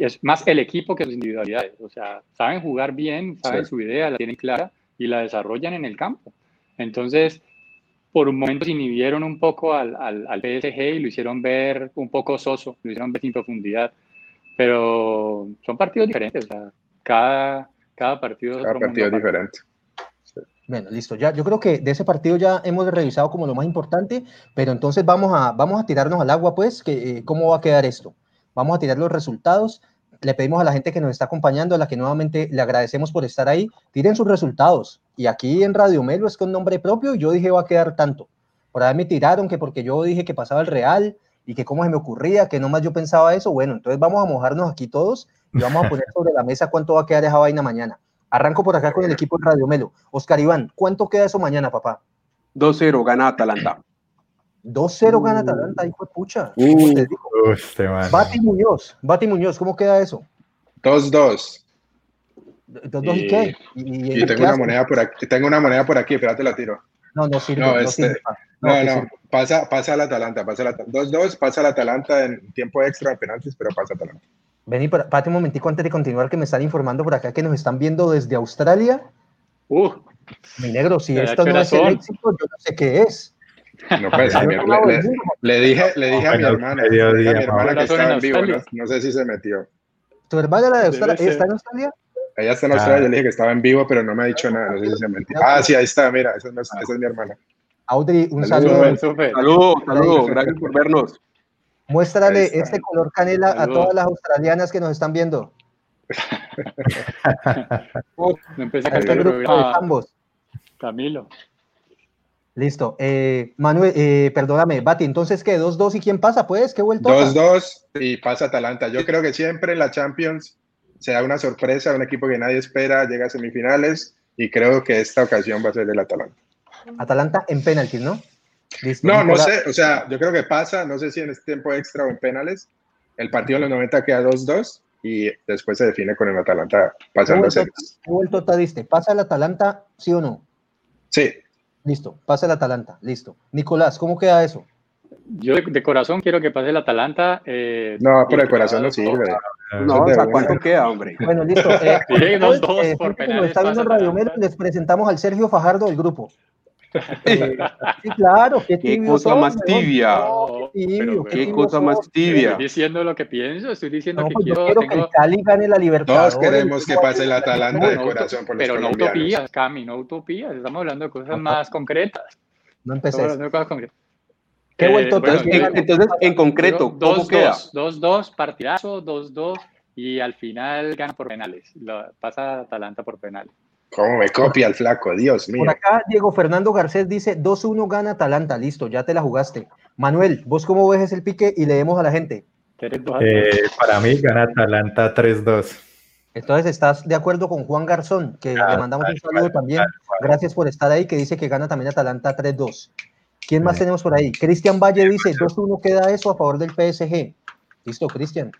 Es más el equipo que sus individualidades, o sea, saben jugar bien, saben su idea, la tienen clara y la desarrollan en el campo. Entonces, por un momento se inhibieron un poco al PSG y lo hicieron ver un poco soso, lo hicieron ver sin profundidad, pero son partidos diferentes, o sea, cada partido es otro partido diferente. Sí. Bueno, listo, ya, yo creo que de ese partido ya hemos revisado como lo más importante, pero entonces vamos a tirarnos al agua, pues, que, ¿cómo va a quedar esto? Vamos a tirar los resultados. Le pedimos a la gente que nos está acompañando, a la que nuevamente le agradecemos por estar ahí, tiren sus resultados. Y aquí en Radio Melo es con nombre propio y yo dije va a quedar tanto. Por ahí me tiraron que porque yo dije que pasaba el Real y que cómo se me ocurría, que nomás yo pensaba eso. Bueno, entonces vamos a mojarnos aquí todos y vamos a poner sobre la mesa cuánto va a quedar esa vaina mañana. Arranco por acá con el equipo de Radio Melo. Oscar Iván, ¿cuánto queda eso mañana, papá? 2-0, gana Atalanta. 2-0 gana Atalanta, hijo de pucha. Bati Muñoz, ¿cómo queda eso? 2-2. 2-2 ¿y qué? Y tengo una moneda por aquí, espérate, la tiro. No sirve. Pasa al Atalanta, pasa al 2-2, pasa al Atalanta en tiempo extra de penaltis, pero pasa al Atalanta. Vení, pate un momentico antes de continuar, que me están informando por acá que nos están viendo desde Australia. Mi negro, si esto no es el éxito, yo no sé qué es. No, pues, le dije a mi hermana que estaba en vivo, no sé si se metió. ¿Tu hermana la de Australia? ¿Está en Australia? Ella está en Australia, yo le dije que estaba en vivo, pero no me ha dicho nada, no sé si se metió. Ah, sí, ahí está, mira, esa es mi hermana. Audrey, un saludo. Saludos, gracias por vernos. Muéstrale este color canela a todas las australianas que nos están viendo. Me empecé a cantar el grupo de ambos. Camilo. Listo. Manuel, perdóname, Bati, entonces, ¿qué? 2-2 y quién pasa, pues? ¿Qué vuelta? 2-2 y pasa Atalanta. Yo creo que siempre en la Champions se da una sorpresa, un equipo que nadie espera, llega a semifinales y creo que esta ocasión va a ser el Atalanta. Atalanta en penaltis, ¿no? Listo, no sé, o sea, yo creo que pasa, no sé si en este tiempo extra o en penales. El partido en los 90 queda 2-2 y después se define con el Atalanta pasando a series. ¿Qué vuelta diste? ¿Pasa el Atalanta, sí o no? Sí. Listo, pasa el Atalanta, listo. Nicolás, ¿cómo queda eso? Yo de corazón quiero que pase el Atalanta. No, pero el corazón no sirve. No, o sea, ¿cuánto queda, hombre? Bueno, listo. Por penales, está viendo Radio Melo, les presentamos al Sergio Fajardo del grupo. Sí, claro. Qué cosa más tibia. Estoy diciendo lo que pienso, estoy diciendo que quiero que el Cali gane la Libertadores. Todos queremos que pase el Atalanta de corazón por los colombianos. Pero no utopías, Cami, no utopías. Estamos hablando de cosas más concretas. No empecé. Estamos hablando de cosas concretas. ¿Qué vuelto? Entonces, en concreto, ¿cómo queda? 2-2, partidazo, 2-2 y al final gana por penales. Pasa Atalanta por penales. ¿Cómo me copia el flaco? Dios mío. Por acá Diego Fernando Garcés dice 2-1 gana Atalanta. Listo, ya te la jugaste. Manuel, ¿vos cómo ves el pique? Y leemos a la gente. Para mí gana Atalanta 3-2. Entonces, ¿estás de acuerdo con Juan Garzón? Que le mandamos un saludo también. Gracias por estar ahí, que dice que gana también Atalanta 3-2. ¿Quién más tenemos por ahí? Cristian Valle dice 2-1 queda eso a favor del PSG. Listo, Cristian.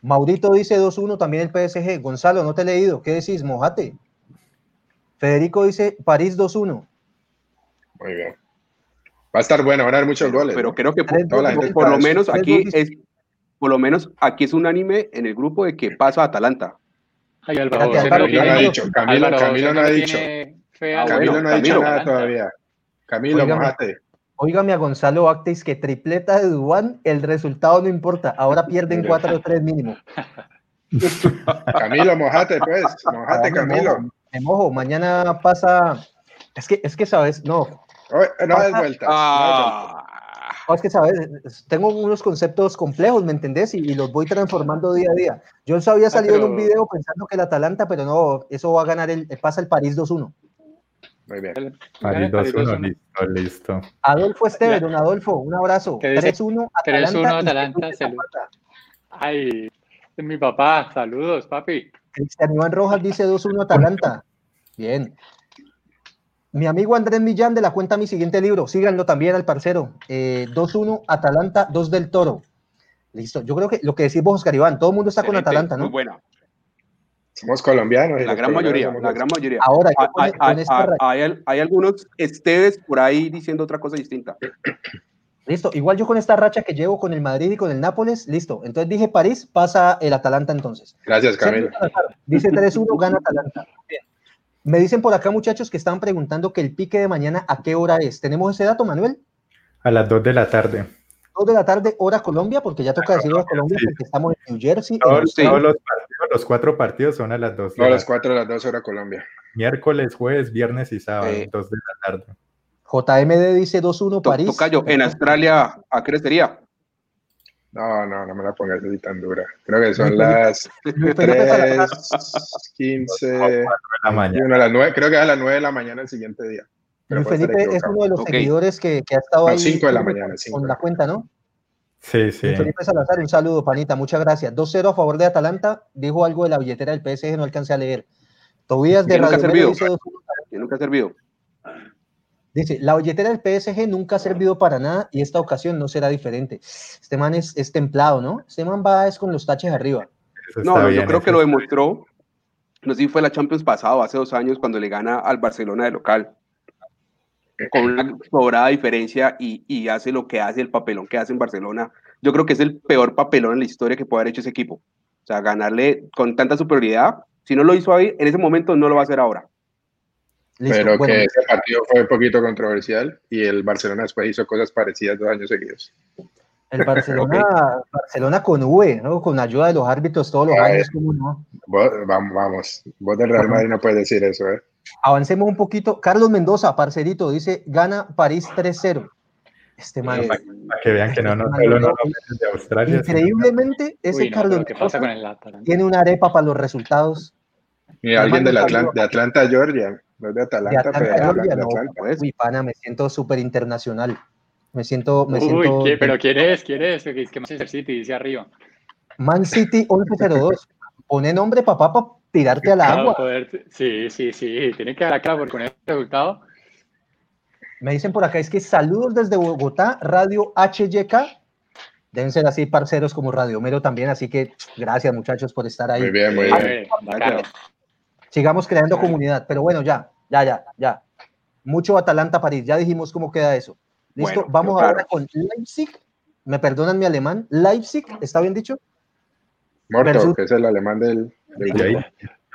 Maurito dice 2-1 también el PSG. Gonzalo, no te he leído. ¿Qué decís? Mojate. Federico dice París 2-1. Muy bien. Va a estar bueno, van a haber muchos goles. Pero creo que por lo menos aquí es unánime en el grupo de que pasa Atalanta. Ay, Álvaro, Camilo no ha dicho nada todavía. Camilo, mojate. Óigame a Gonzalo Actis que tripleta de Duván, el resultado no importa. Ahora pierden 4-3 mínimo. Camilo, mojate pues. Mojate, Camilo. Me mojo, mañana pasa. Es que sabes, no es vuelta. No, es que sabes, tengo unos conceptos complejos, ¿me entendés? Y los voy transformando día a día. Yo había salido en un video pensando que el Atalanta, pero no, eso va a ganar pasa el París 2-1. Muy bien. París 2-1, listo. Adolfo Esteves, don Adolfo, un abrazo. 3-1 Atalanta. 3-1 Atalanta. Ay. es mi papá. Saludos, papi. Cristian Iván Rojas dice 2-1 Atalanta. Bien. Mi amigo Andrés Millán de la cuenta Mi Siguiente Libro. Síganlo también al parcero. 2-1 Atalanta, 2 del Toro. Listo. Yo creo que lo que decís vos, Oscar Iván, todo el mundo está excelente, con Atalanta, ¿no? Muy buena. Somos colombianos. La gran mayoría. Ahora, hay algunos ustedes por ahí diciendo otra cosa distinta. Listo. Igual yo con esta racha que llevo con el Madrid y con el Nápoles, listo. Entonces dije París, pasa el Atalanta entonces. Gracias, Camilo. Dice 3-1, gana Atalanta. Bien. Me dicen por acá, muchachos, que están preguntando que el pique de mañana, ¿a qué hora es? ¿Tenemos ese dato, Manuel? A las 2 de la tarde. 2 de la tarde, hora Colombia, porque ya toca decir hora Colombia, sí. Porque estamos en New Jersey. Los 4 partidos son a las 2. No, las 4 a las 2, hora Colombia. Miércoles, jueves, viernes y sábado, 2 de la tarde. JMD dice 2-1 París. Tocayo, ¿en Australia a qué hora sería? No me la pongas así tan dura. Creo que son las 3:15 la mañana. A las 9, creo que es a las 9 de la mañana el siguiente día. Luis Felipe es uno de los seguidores que ha estado ahí 5 de la mañana, con la cuenta, ¿no? Sí, sí. Luis Felipe Salazar, un saludo, panita, muchas gracias. 2-0 a favor de Atalanta, dijo algo de la billetera del PSG, no alcancé a leer. Tobías de Radio Melo dice 2-1. Nunca ha servido. Dice, la billetera del PSG nunca ha servido para nada y esta ocasión no será diferente. Este man es templado, ¿no? Este man va con los taches arriba. Yo creo que lo demostró. No sé si fue la Champions pasado, hace 2 años, cuando le gana al Barcelona de local. Con una sobrada diferencia y hace lo que hace, el papelón que hace en Barcelona. Yo creo que es el peor papelón en la historia que puede haber hecho ese equipo. O sea, ganarle con tanta superioridad. Si no lo hizo ahí, en ese momento no lo va a hacer ahora. Listo, pero bueno, que ese partido fue un poquito controversial y el Barcelona después hizo cosas parecidas 2 años seguidos. El Barcelona, okay. Barcelona con V, ¿no? Con ayuda de los árbitros todos los años. ¿Cómo no? Vos del Real Madrid no puedes decir eso, ¿eh? Avancemos un poquito. Carlos Mendoza, parcerito, dice, gana París 3-0. Este man. Para que vean que no de Australia. Increíblemente, ese Carlos Mendoza tiene una arepa para los resultados. Y alguien de Atlanta, Georgia. No es de Atalanta, pero de Atlanta. Uy, pana, me siento súper internacional. Me siento... Pero ¿quién es? Es que Manchester City dice arriba. Man City 1102. Pone nombre, papá, para tirarte al agua. Sí. Tiene que dar la cara por poner el resultado. Me dicen por acá, es que saludos desde Bogotá, Radio HYK. Deben ser así, parceros, como Radio Melo también. Así que gracias, muchachos, por estar ahí. Muy bien. Claro. Sigamos creando comunidad, pero bueno, ya. Mucho Atalanta-París, ya dijimos cómo queda eso. Listo, bueno, vamos ahora con Leipzig, me perdonan mi alemán, Leipzig, ¿está bien dicho? Morto, versus... que es el alemán del grupo. Yo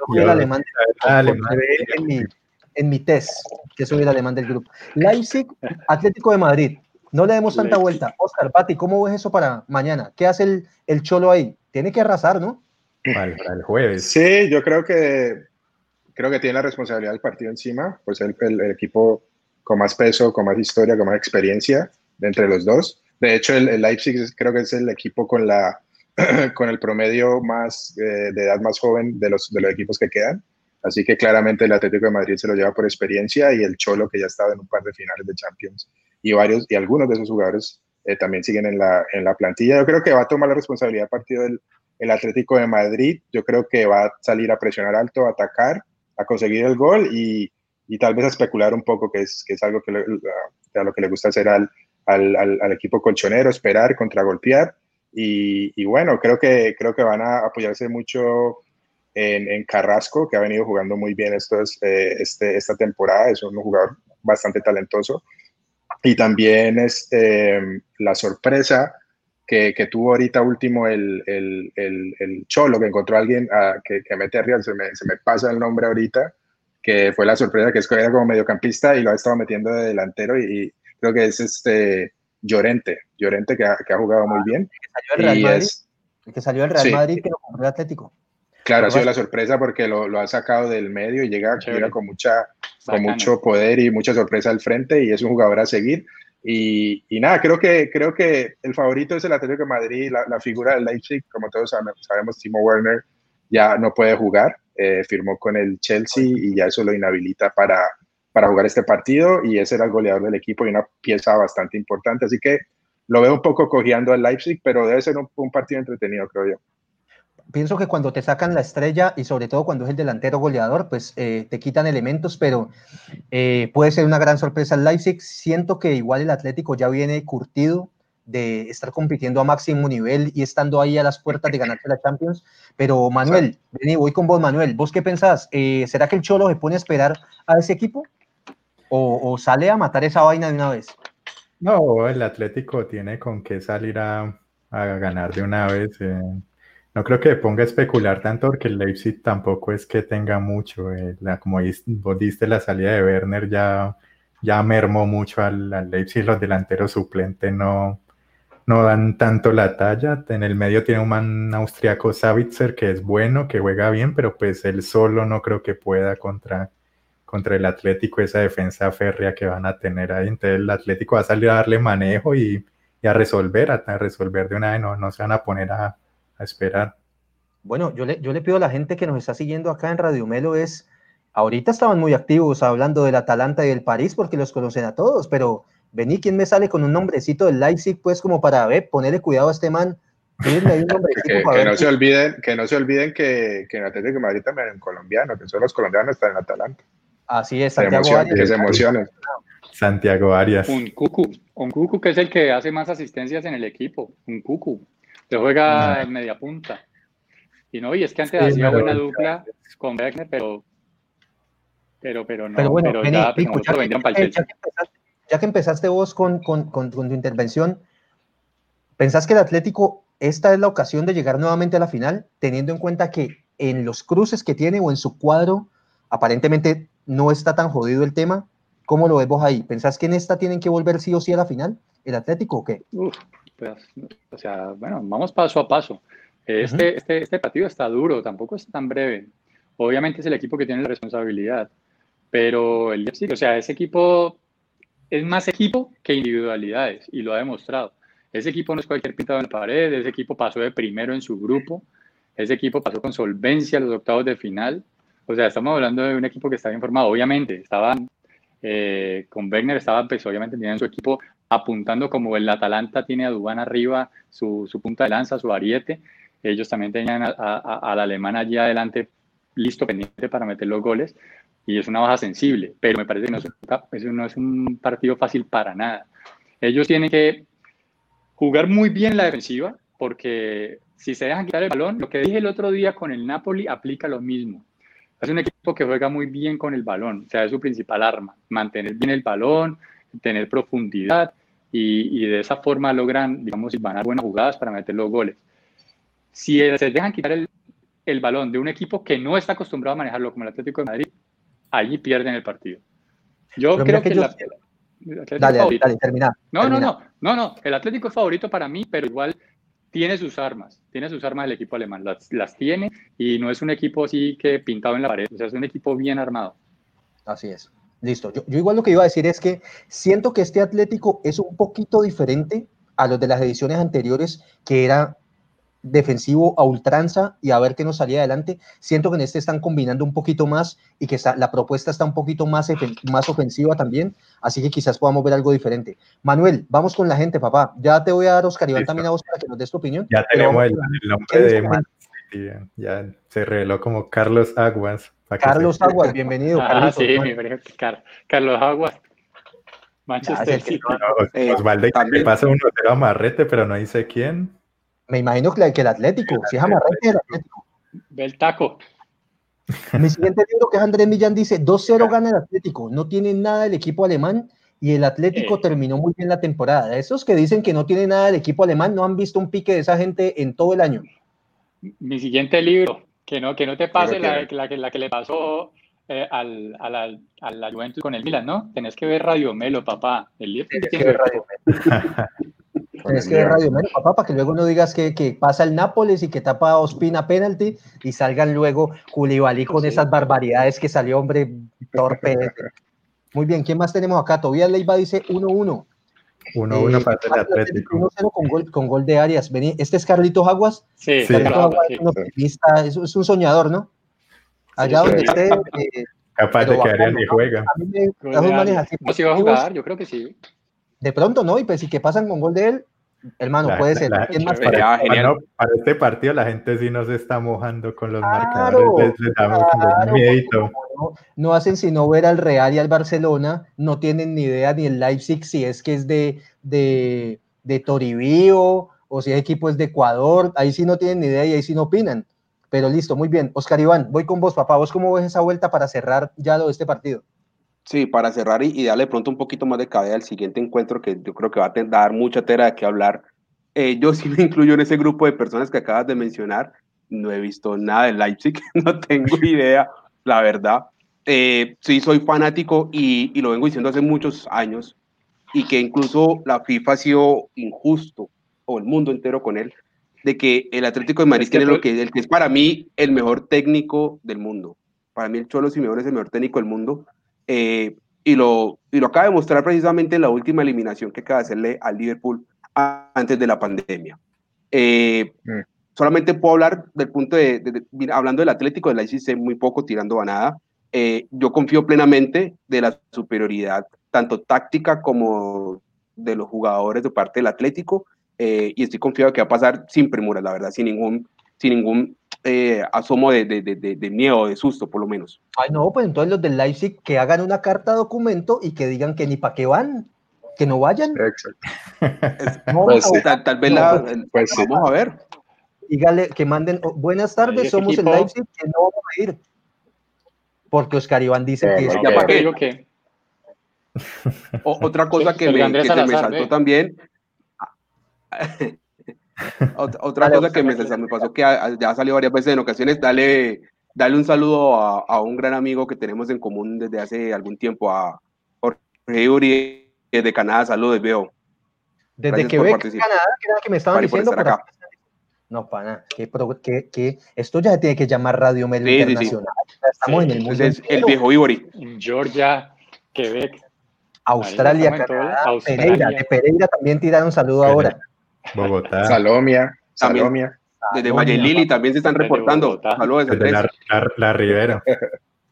soy el alemán del grupo, en mi test, que soy el alemán del grupo. Leipzig, Atlético de Madrid, no le demos tanta vuelta. Oscar, Pati, ¿cómo ves eso para mañana? ¿Qué hace el Cholo ahí? Tiene que arrasar, ¿no? Para el jueves. Sí, yo creo que tiene la responsabilidad del partido encima, pues el equipo con más peso, con más historia, con más experiencia entre los dos. De hecho, el Leipzig creo que es el equipo con el promedio más de edad más joven de los equipos que quedan. Así que claramente el Atlético de Madrid se lo lleva por experiencia y el Cholo, que ya ha estado en un par de finales de Champions y algunos de esos jugadores también siguen en la plantilla. Yo creo que va a tomar la responsabilidad del partido el Atlético de Madrid. Yo creo que va a salir a presionar alto, a atacar, a conseguir el gol y tal vez a especular un poco, que es algo que le gusta hacer al equipo colchonero, esperar, contragolpear, y bueno, creo que van a apoyarse mucho en Carrasco, que ha venido jugando muy bien esta temporada. Es un jugador bastante talentoso, y también es la sorpresa que tuvo ahorita último el Cholo, que encontró a alguien que mete a Real, se me pasa el nombre ahorita, que fue la sorpresa, que es que era como mediocampista y lo ha estado metiendo de delantero, y creo que es Llorente, que ha jugado muy bien. El que salió del Real Madrid, que lo compró el Atlético. Claro, ha sido la sorpresa porque lo ha sacado del medio y llega con mucho poder y mucha sorpresa al frente, y es un jugador a seguir. Y nada, creo que el favorito es el Atlético de Madrid. La figura del Leipzig, como todos sabemos, Timo Werner ya no puede jugar, firmó con el Chelsea y ya eso lo inhabilita para jugar este partido, y ese era el goleador del equipo y una pieza bastante importante, así que lo veo un poco cojeando al Leipzig, pero debe ser un partido entretenido, creo yo. pienso que cuando te sacan la estrella y sobre todo cuando es el delantero goleador, pues te quitan elementos, pero puede ser una gran sorpresa el Leipzig. Siento que igual el Atlético ya viene curtido de estar compitiendo a máximo nivel y estando ahí a las puertas de ganarse la Champions. Pero Manuel, ven y voy con vos, Manuel. ¿Vos qué pensás? ¿Será que el Cholo se pone a esperar a ese equipo? ¿O sale a matar esa vaina de una vez? No, el Atlético tiene con qué salir a ganar de una vez. No creo que ponga a especular tanto, porque el Leipzig tampoco es que tenga mucho. Como vos diste, la salida de Werner ya mermó mucho al Leipzig. Los delanteros suplentes no dan tanto la talla. En el medio tiene un man austriaco, Savitzer, que es bueno, que juega bien, pero pues él solo no creo que pueda contra el Atlético, esa defensa férrea que van a tener ahí. Entonces el Atlético va a salir a darle manejo y a resolver de una vez. No se van a poner a esperar. Bueno, yo le pido a la gente que nos está siguiendo acá en Radio Melo ahorita estaban muy activos hablando del Atalanta y del París porque los conocen a todos, pero vení, ¿quién me sale con un nombrecito del Leipzig? Pues como para ver, ponerle cuidado a este man. Que no se olviden que en Atlético de Madrid también hay un colombiano, que son los colombianos están en Atalanta. Así es, Santiago Arias. Un cucu que es el que hace más asistencias en el equipo. Un cucu. Se juega en media punta. Y no, y es que antes hacía buena dupla con Wegner, pero no. Pero bueno, pero vení, ya, Pico, ya, vendieron para el Chelsea. Ya que empezaste vos con tu intervención, ¿pensás que el Atlético, esta es la ocasión de llegar nuevamente a la final, teniendo en cuenta que en los cruces que tiene o en su cuadro, aparentemente no está tan jodido el tema? ¿Cómo lo ves vos ahí? ¿Pensás que en esta tienen que volver sí o sí a la final, el Atlético, o qué? Uf, pues, o sea, bueno, vamos paso a paso. Este partido está duro, tampoco es tan breve. Obviamente es el equipo que tiene la responsabilidad, pero el Leipzig, o sea, ese equipo... Es más equipo que individualidades, y lo ha demostrado. Ese equipo no es cualquier pintado en la pared, ese equipo pasó de primero en su grupo, ese equipo pasó con solvencia a los octavos de final. O sea, estamos hablando de un equipo que está bien formado. Obviamente, estaban con Wegner, pues obviamente tenían su equipo apuntando como el Atalanta tiene a Duván arriba, su punta de lanza, su ariete. Ellos también tenían al alemán allí adelante, listo, pendiente para meter los goles. Y es una baja sensible, pero me parece que no es un partido fácil para nada. Ellos tienen que jugar muy bien la defensiva, porque si se dejan quitar el balón, lo que dije el otro día con el Napoli aplica lo mismo. Es un equipo que juega muy bien con el balón, o sea, es su principal arma. Mantener bien el balón, tener profundidad, y de esa forma logran, digamos, ganar buenas jugadas para meter los goles. Si se dejan quitar el balón de un equipo que no está acostumbrado a manejarlo, como el Atlético de Madrid, allí pierden el partido. Yo pero creo que el Atlético es favorito. No, el Atlético es favorito para mí, pero igual tiene sus armas el equipo alemán, las tiene, y no es un equipo así que pintado en la pared, o sea, es un equipo bien armado. Así es, listo. Yo igual lo que iba a decir es que siento que este Atlético es un poquito diferente a los de las ediciones anteriores, que era defensivo a ultranza y a ver qué nos salía adelante. Siento que en este están combinando un poquito más y que la propuesta está un poquito más ofensiva también, así que quizás podamos ver algo diferente. Manuel, vamos con la gente, papá. Ya te voy a dar, Oscar Iván, también a vos para que nos des tu opinión. Ya tenemos el nombre de Man City, ya se reveló como Carlos Aguas. Carlos Aguas, bienvenido. Carlos, sí, bienvenido. Carlos Aguas. Manchester City. Osvaldo, le pasa 1-0 a Marrete, pero no dice quién. Me imagino que el Atlético, si es amarrete, el Atlético. Ve el taco. Mi siguiente libro, que es Andrés Millán, dice 2-0 gana el Atlético, no tiene nada el equipo alemán y el Atlético terminó muy bien la temporada. Esos que dicen que no tiene nada el equipo alemán no han visto un pique de esa gente en todo el año. Mi siguiente libro, que no te pase la que le pasó a la Juventus con el Milan, ¿no? Tenés que ver Radio Melo, papá. El libro que ver Radio Melo. Tienes que ver Radio Melo, papá, para que luego no digas que pasa el Nápoles y que tapa Ospina penalti y salgan luego Koulibaly con esas barbaridades que salió, hombre, torpe. Muy bien, ¿quién más tenemos acá? Tobías Leiva dice 1-1. 1-1 para el Atlético. 1-0 con gol de Arias. Vení, este es Carlitos Aguas. Sí, Carlitos Aguas es un optimista, es un soñador, ¿no? Allá donde esté. Capaz de que Arias ni juega. A mí me, no, si va a jugar, yo creo que sí. De pronto, ¿no? Y pues si que pasan con gol de él, Hermano, puede ser. ¿Quién más para este partido? La gente sí nos está mojando con los marcadores. Claro, no hacen sino ver al Real y al Barcelona. No tienen ni idea ni el Leipzig si es que es de Toribío o si el equipo es de Ecuador. Ahí sí no tienen ni idea y ahí sí no opinan. Pero listo, muy bien. Oscar Iván, voy con vos, papá. ¿Vos cómo ves esa vuelta para cerrar ya lo de este partido? Sí, para cerrar y darle pronto un poquito más de cabeza al siguiente encuentro, que yo creo que va a dar mucha tela de qué hablar. Yo sí me incluyo en ese grupo de personas que acabas de mencionar. No he visto nada de Leipzig, no tengo idea, la verdad. Sí, soy fanático y lo vengo diciendo hace muchos años, y que incluso la FIFA ha sido injusto, o el mundo entero con él, de que el Atlético de Madrid tiene el que es para mí el mejor técnico del mundo. Para mí el Cholo Simeone es el mejor técnico del mundo. Y lo acaba de mostrar precisamente en la última eliminación que acaba de hacerle al Liverpool antes de la pandemia. Solamente puedo hablar del punto hablando del Atlético, de la hice muy poco, tirando a nada. Yo confío plenamente de la superioridad, tanto táctica como de los jugadores de parte del Atlético, y estoy confiado de que va a pasar sin premuras, la verdad, sin ningún asomo de miedo, de susto, por lo menos. Ay, no, pues entonces los del Leipzig que hagan una carta documento y que digan que ni para qué van, que no vayan. Exacto. No, pues sí. Vamos a ver. Dígale que manden, buenas tardes, somos el Leipzig, que no vamos a ir. Porque Oscar Iván dice que otra cosa que se me saltó también. Otra cosa que me pasó, que ya ha salido varias veces en ocasiones, dale un saludo a un gran amigo que tenemos en común desde hace algún tiempo, a Jorge Uri, desde Canadá. Saludos, veo. Desde Quebec, Canadá, que era que me estaban diciendo. Por acá. No, pana, que esto ya tiene que llamar Radio Melo Internacional. Sí. Estamos en el mundo. Entonces, el viejo Ivori. Georgia, Quebec. Australia, Canadá, Australia. Pereira. De Pereira también tiraron un saludo ahora. Bogotá, Salomia. Desde Valle Lili también se están reportando. Saludos, Andrés. La Ribera.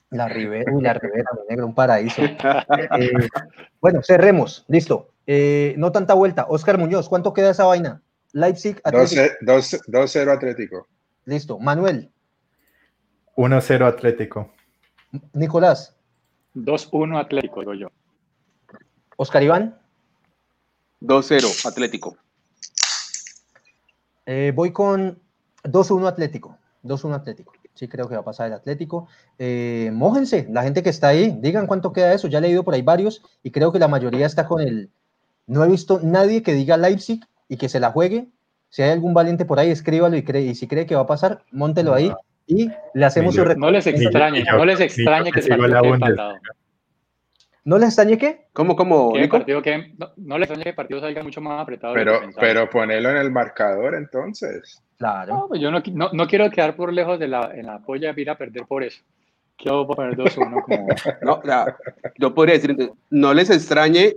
La Ribera, mi negro, un paraíso. Bueno, cerremos, listo. No tanta vuelta. Óscar Muñoz, ¿cuánto queda esa vaina? Leipzig, Atlético. 2-0 Atlético. Listo. Manuel. 1-0 Atlético. Nicolás. 2-1 Atlético, digo yo. Óscar Iván. 2-0 Atlético. Voy con 2-1 Atlético. 2-1 Atlético. Sí, creo que va a pasar el Atlético. Mójense, la gente que está ahí, digan cuánto queda eso. Ya he leído por ahí varios y creo que la mayoría está con el... No he visto nadie que diga Leipzig y que se la juegue. Si hay algún valiente por ahí, escríbalo y si cree que va a pasar, móntelo ahí y le hacemos su recuerdo. No les extrañe que se haya empatado. ¿No les extrañe qué? ¿Cómo? No les extrañe que el partido salga mucho más apretado. Pero ponerlo en el marcador, entonces. Claro. No, pues yo no quiero quedar por lejos en la polla de ir a perder por eso. Quiero poner 2-1. Como... yo podría decir, entonces, no les extrañe.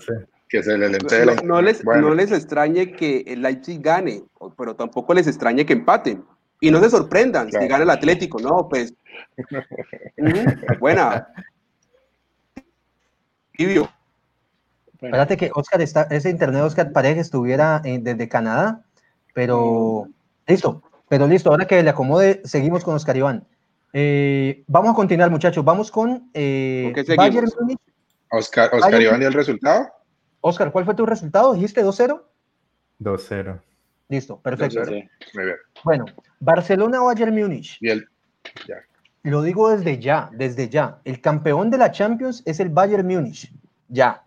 Sí. Que se le lente la... No les extrañe que el Leipzig gane, pero tampoco les extrañe que empaten. Y no se sorprendan, claro, si gana el Atlético, no, pues. Buena. Tibio. Espérate que Oscar está, ese internet Oscar parece que estuviera desde Canadá, pero listo, ahora que le acomode, seguimos con Oscar Iván. Vamos a continuar, muchachos, vamos con Bayern Múnich. Oscar Iván, ¿y el resultado? Oscar, ¿cuál fue tu resultado? ¿Dijiste 2-0? 2-0. Listo, perfecto. Muy bien. Bueno, Barcelona o Bayern Múnich. Lo digo desde ya. El campeón de la Champions es el Bayern Múnich. Ya.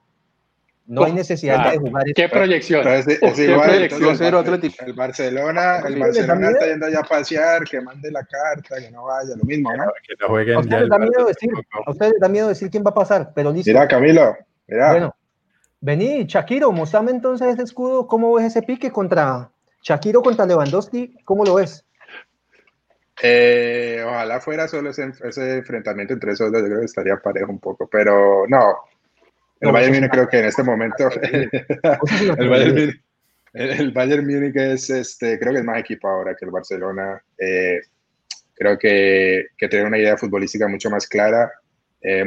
No hay necesidad de jugar. ¿Qué proyección? Es igual, el Barcelona está yendo allá a pasear, que mande la carta, que no vaya, lo mismo, ¿no? A ustedes les da miedo decir quién va a pasar, pero listo. Mira, Camilo, mira. Bueno, vení, Shakiro, mostrame entonces ese escudo, ¿cómo ves ese pique contra... Shakiro contra Lewandowski, ¿cómo lo ves? Ojalá fuera solo ese enfrentamiento entre esos dos, yo creo que estaría parejo un poco, pero no. El Bayern Múnich creo que en este momento el Bayern Múnich es creo que es más equipo ahora que el Barcelona. Creo que tiene una idea futbolística mucho más clara,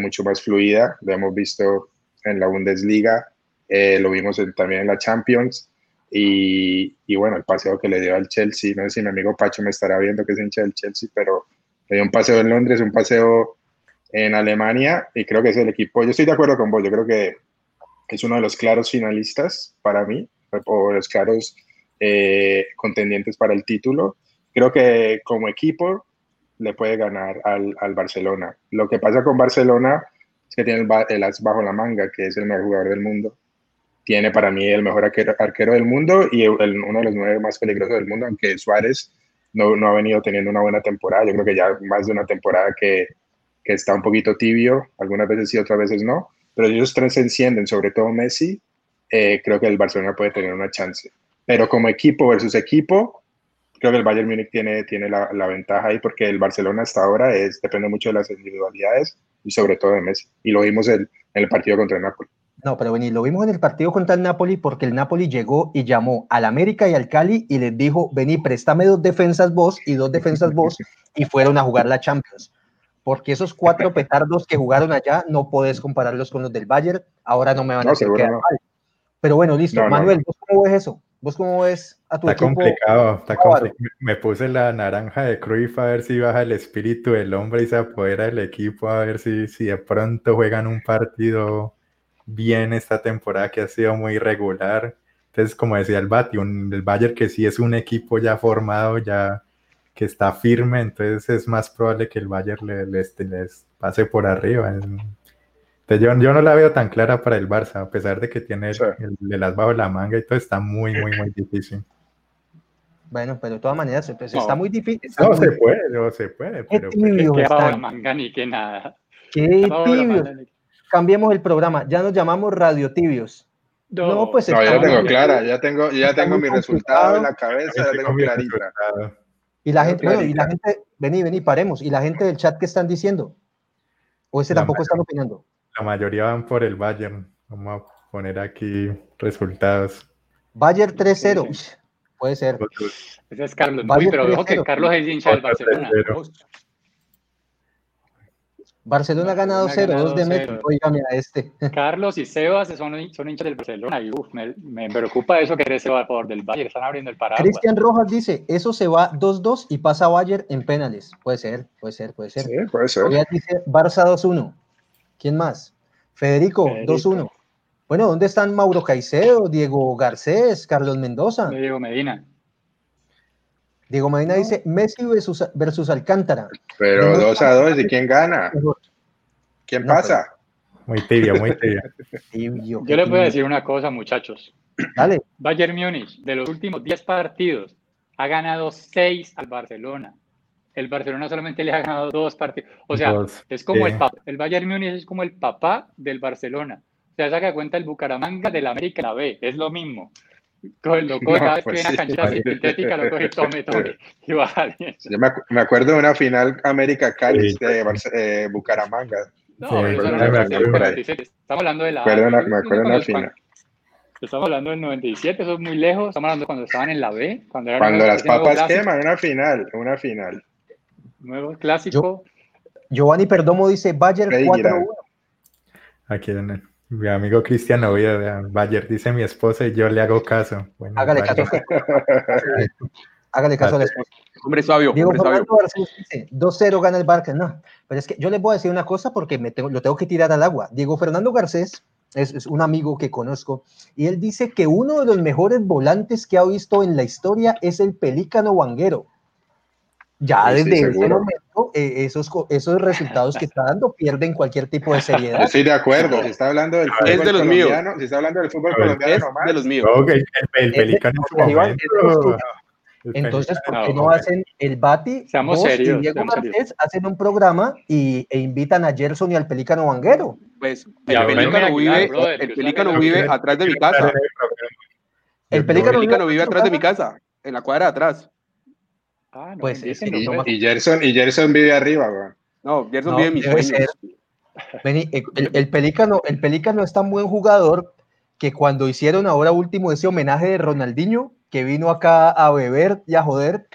mucho más fluida. Lo hemos visto en la Bundesliga, lo vimos también en la Champions, y bueno, el paseo que le dio al Chelsea, no sé si mi amigo Pacho me estará viendo, que es hincha del Chelsea, pero le dio un paseo en Londres, un paseo en Alemania, y creo que es el equipo, yo estoy de acuerdo con vos, yo creo que es uno de los claros finalistas para mí, o los claros contendientes para el título. Creo que como equipo le puede ganar al Barcelona. Lo que pasa con Barcelona es que tiene el as bajo la manga, que es el mejor jugador del mundo. Tiene para mí el mejor arquero del mundo y uno de los 9 más peligrosos del mundo, aunque Suárez no ha venido teniendo una buena temporada. Yo creo que ya más de una temporada que está un poquito tibio, algunas veces sí, otras veces no. Pero ellos tres se encienden, sobre todo Messi. Creo que el Barcelona puede tener una chance. Pero como equipo versus equipo, creo que el Bayern Múnich tiene la ventaja ahí, porque el Barcelona hasta ahora depende mucho de las individualidades y sobre todo de Messi. Y lo vimos en el partido contra el Napoli. No, pero vení, lo vimos en el partido contra el Napoli, porque el Napoli llegó y llamó al América y al Cali y les dijo, vení, préstame 2 defensas vos y fueron a jugar la Champions. Porque esos 4 petardos que jugaron allá no podés compararlos con los del Bayern. Ahora no me van a hacer quedar mal. Pero bueno, listo. Manuel, ¿vos cómo ves eso? ¿Vos cómo ves a tu equipo? Está complicado. Me puse la naranja de Cruyff a ver si baja el espíritu del hombre y se apodera el equipo, a ver si de pronto juegan un partido bien esta temporada que ha sido muy irregular. Entonces, como decía el Bati, el Bayern que sí es un equipo ya formado, ya que está firme, entonces es más probable que el Bayern les pase por arriba. Yo no la veo tan clara para el Barça, a pesar de que tiene el as bajo la manga y todo, está muy, muy, muy difícil. Bueno, pero de todas maneras está muy difícil. Se puede. Pero tibio, que bajo la manga ni que nada. Qué tibios. Cambiemos el programa, ya nos llamamos Radio Tibios. No, pues no, ya tengo clara, ya tengo mi resultado en la cabeza, ya tengo clarita. Y la gente, vení, paremos. Y la gente del chat, ¿qué están diciendo? ¿O ese tampoco están opinando? La mayoría van por el Bayern. Vamos a poner aquí resultados. Bayern 3-0. Sí. Puede ser. Ese es Carlos. Uy, pero ojo que Carlos es hincha del Barcelona. Barcelona ha ganado 0, 2 de Messi. Oiga, mira este. Carlos y Sebas son hinchas del Barcelona y me preocupa eso que eres a favor del Bayern. Están abriendo el paraguas. Cristian Rojas dice, eso se va 2-2 y pasa Bayern en penales. Puede ser. Sí, puede ser. Oiga, dice Barça 2-1. ¿Quién más? Federico. 2-1. Bueno, ¿dónde están Mauro Caicedo, Diego Garcés, Carlos Mendoza? Diego Medina dice Messi versus Alcántara. Pero 2-2, ¿de quién gana? ¿Quién pasa? Pero... Muy tibio. Yo les voy a decir una cosa, muchachos. Dale. Bayern Múnich, de los últimos 10 partidos, ha ganado 6 al Barcelona. El Barcelona solamente le ha ganado 2 partidos. O sea, es como el Bayern Múnich es como el papá del Barcelona. O sea, saca cuenta el Bucaramanga del América la B. Es lo mismo. Cada vez que viene a cancha sintética lo coge, tome, y va a salir. Yo me acuerdo de una final América-Cali de Bucaramanga. Estamos hablando de la... Me acuerdo de una final. Estamos hablando del 97, eso es muy lejos. Estamos hablando cuando estaban en la B. Cuando las papas queman, una final. Nuevo clásico. Giovanni Perdomo dice Bayern 4-1. Aquí, mi amigo Cristian Oviedo, Bayern dice mi esposa y yo le hago caso. Bueno, Hágale caso a la esposa. Hombre sabio. Diego Fernando García dice 2-0 gana el Barca. No, pero es que yo les voy a decir una cosa porque lo tengo que tirar al agua. Diego Fernando Garcés es un amigo que conozco y él dice que uno de los mejores volantes que ha visto en la historia es el Pelícano Vanguero. Ya desde ese momento, esos resultados que está dando pierden cualquier tipo de seriedad. Yo estoy de acuerdo. Si está hablando del fútbol colombiano, es de los míos. El Pelícano es momento. Entonces, ¿por qué no hacen el Bati? Seamos serios. Y Diego Martínez hacen un programa e invitan a Gerson y al Pelícano Vanguero. Pues el Pelícano vive atrás de mi casa. El Pelícano vive atrás de mi casa, en la cuadra de atrás. Ah, no, pues Gerson vive arriba, güey. No, Gerson vive en mis sueños. Vení, el Pelícano es tan buen jugador que cuando hicieron ahora último ese homenaje de Ronaldinho, que vino acá a beber y a joder,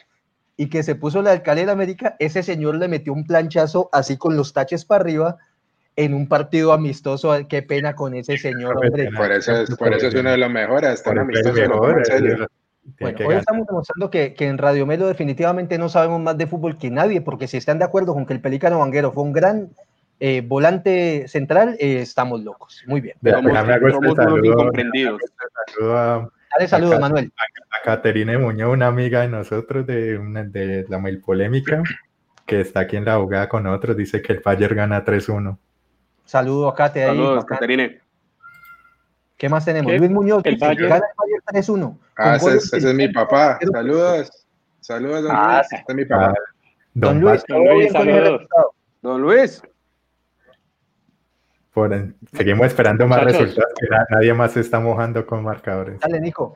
y que se puso la alcalde de América, ese señor le metió un planchazo así con los taches para arriba, en un partido amistoso. Qué pena con ese señor, hombre. Por eso es uno de los mejores. Está un amistoso mejor, en serio. Bueno, hoy estamos demostrando que en Radio Melo definitivamente no sabemos más de fútbol que nadie, porque si están de acuerdo con que el Pelícano Vanguero fue un gran volante central, estamos locos. Muy bien. Somos incomprendidos. Dale saludos, Manuel. A Caterine Muñoz, una amiga de nosotros de la Mail Polémica, que está aquí en la jugada con nosotros, dice que el Bayern gana 3-1. Saludos a Cate. Saludos, Caterine. ¿Qué más tenemos? ¿Qué? Luis Muñoz, el Bayern gana el Bayern 3-1. Ah, ese es mi papá. Saludos. Saludos, don Luis. Ese es mi papá. Don Luis, saludos. Don Luis. Seguimos esperando más resultados, que nadie más se está mojando con marcadores. Dale, Nico.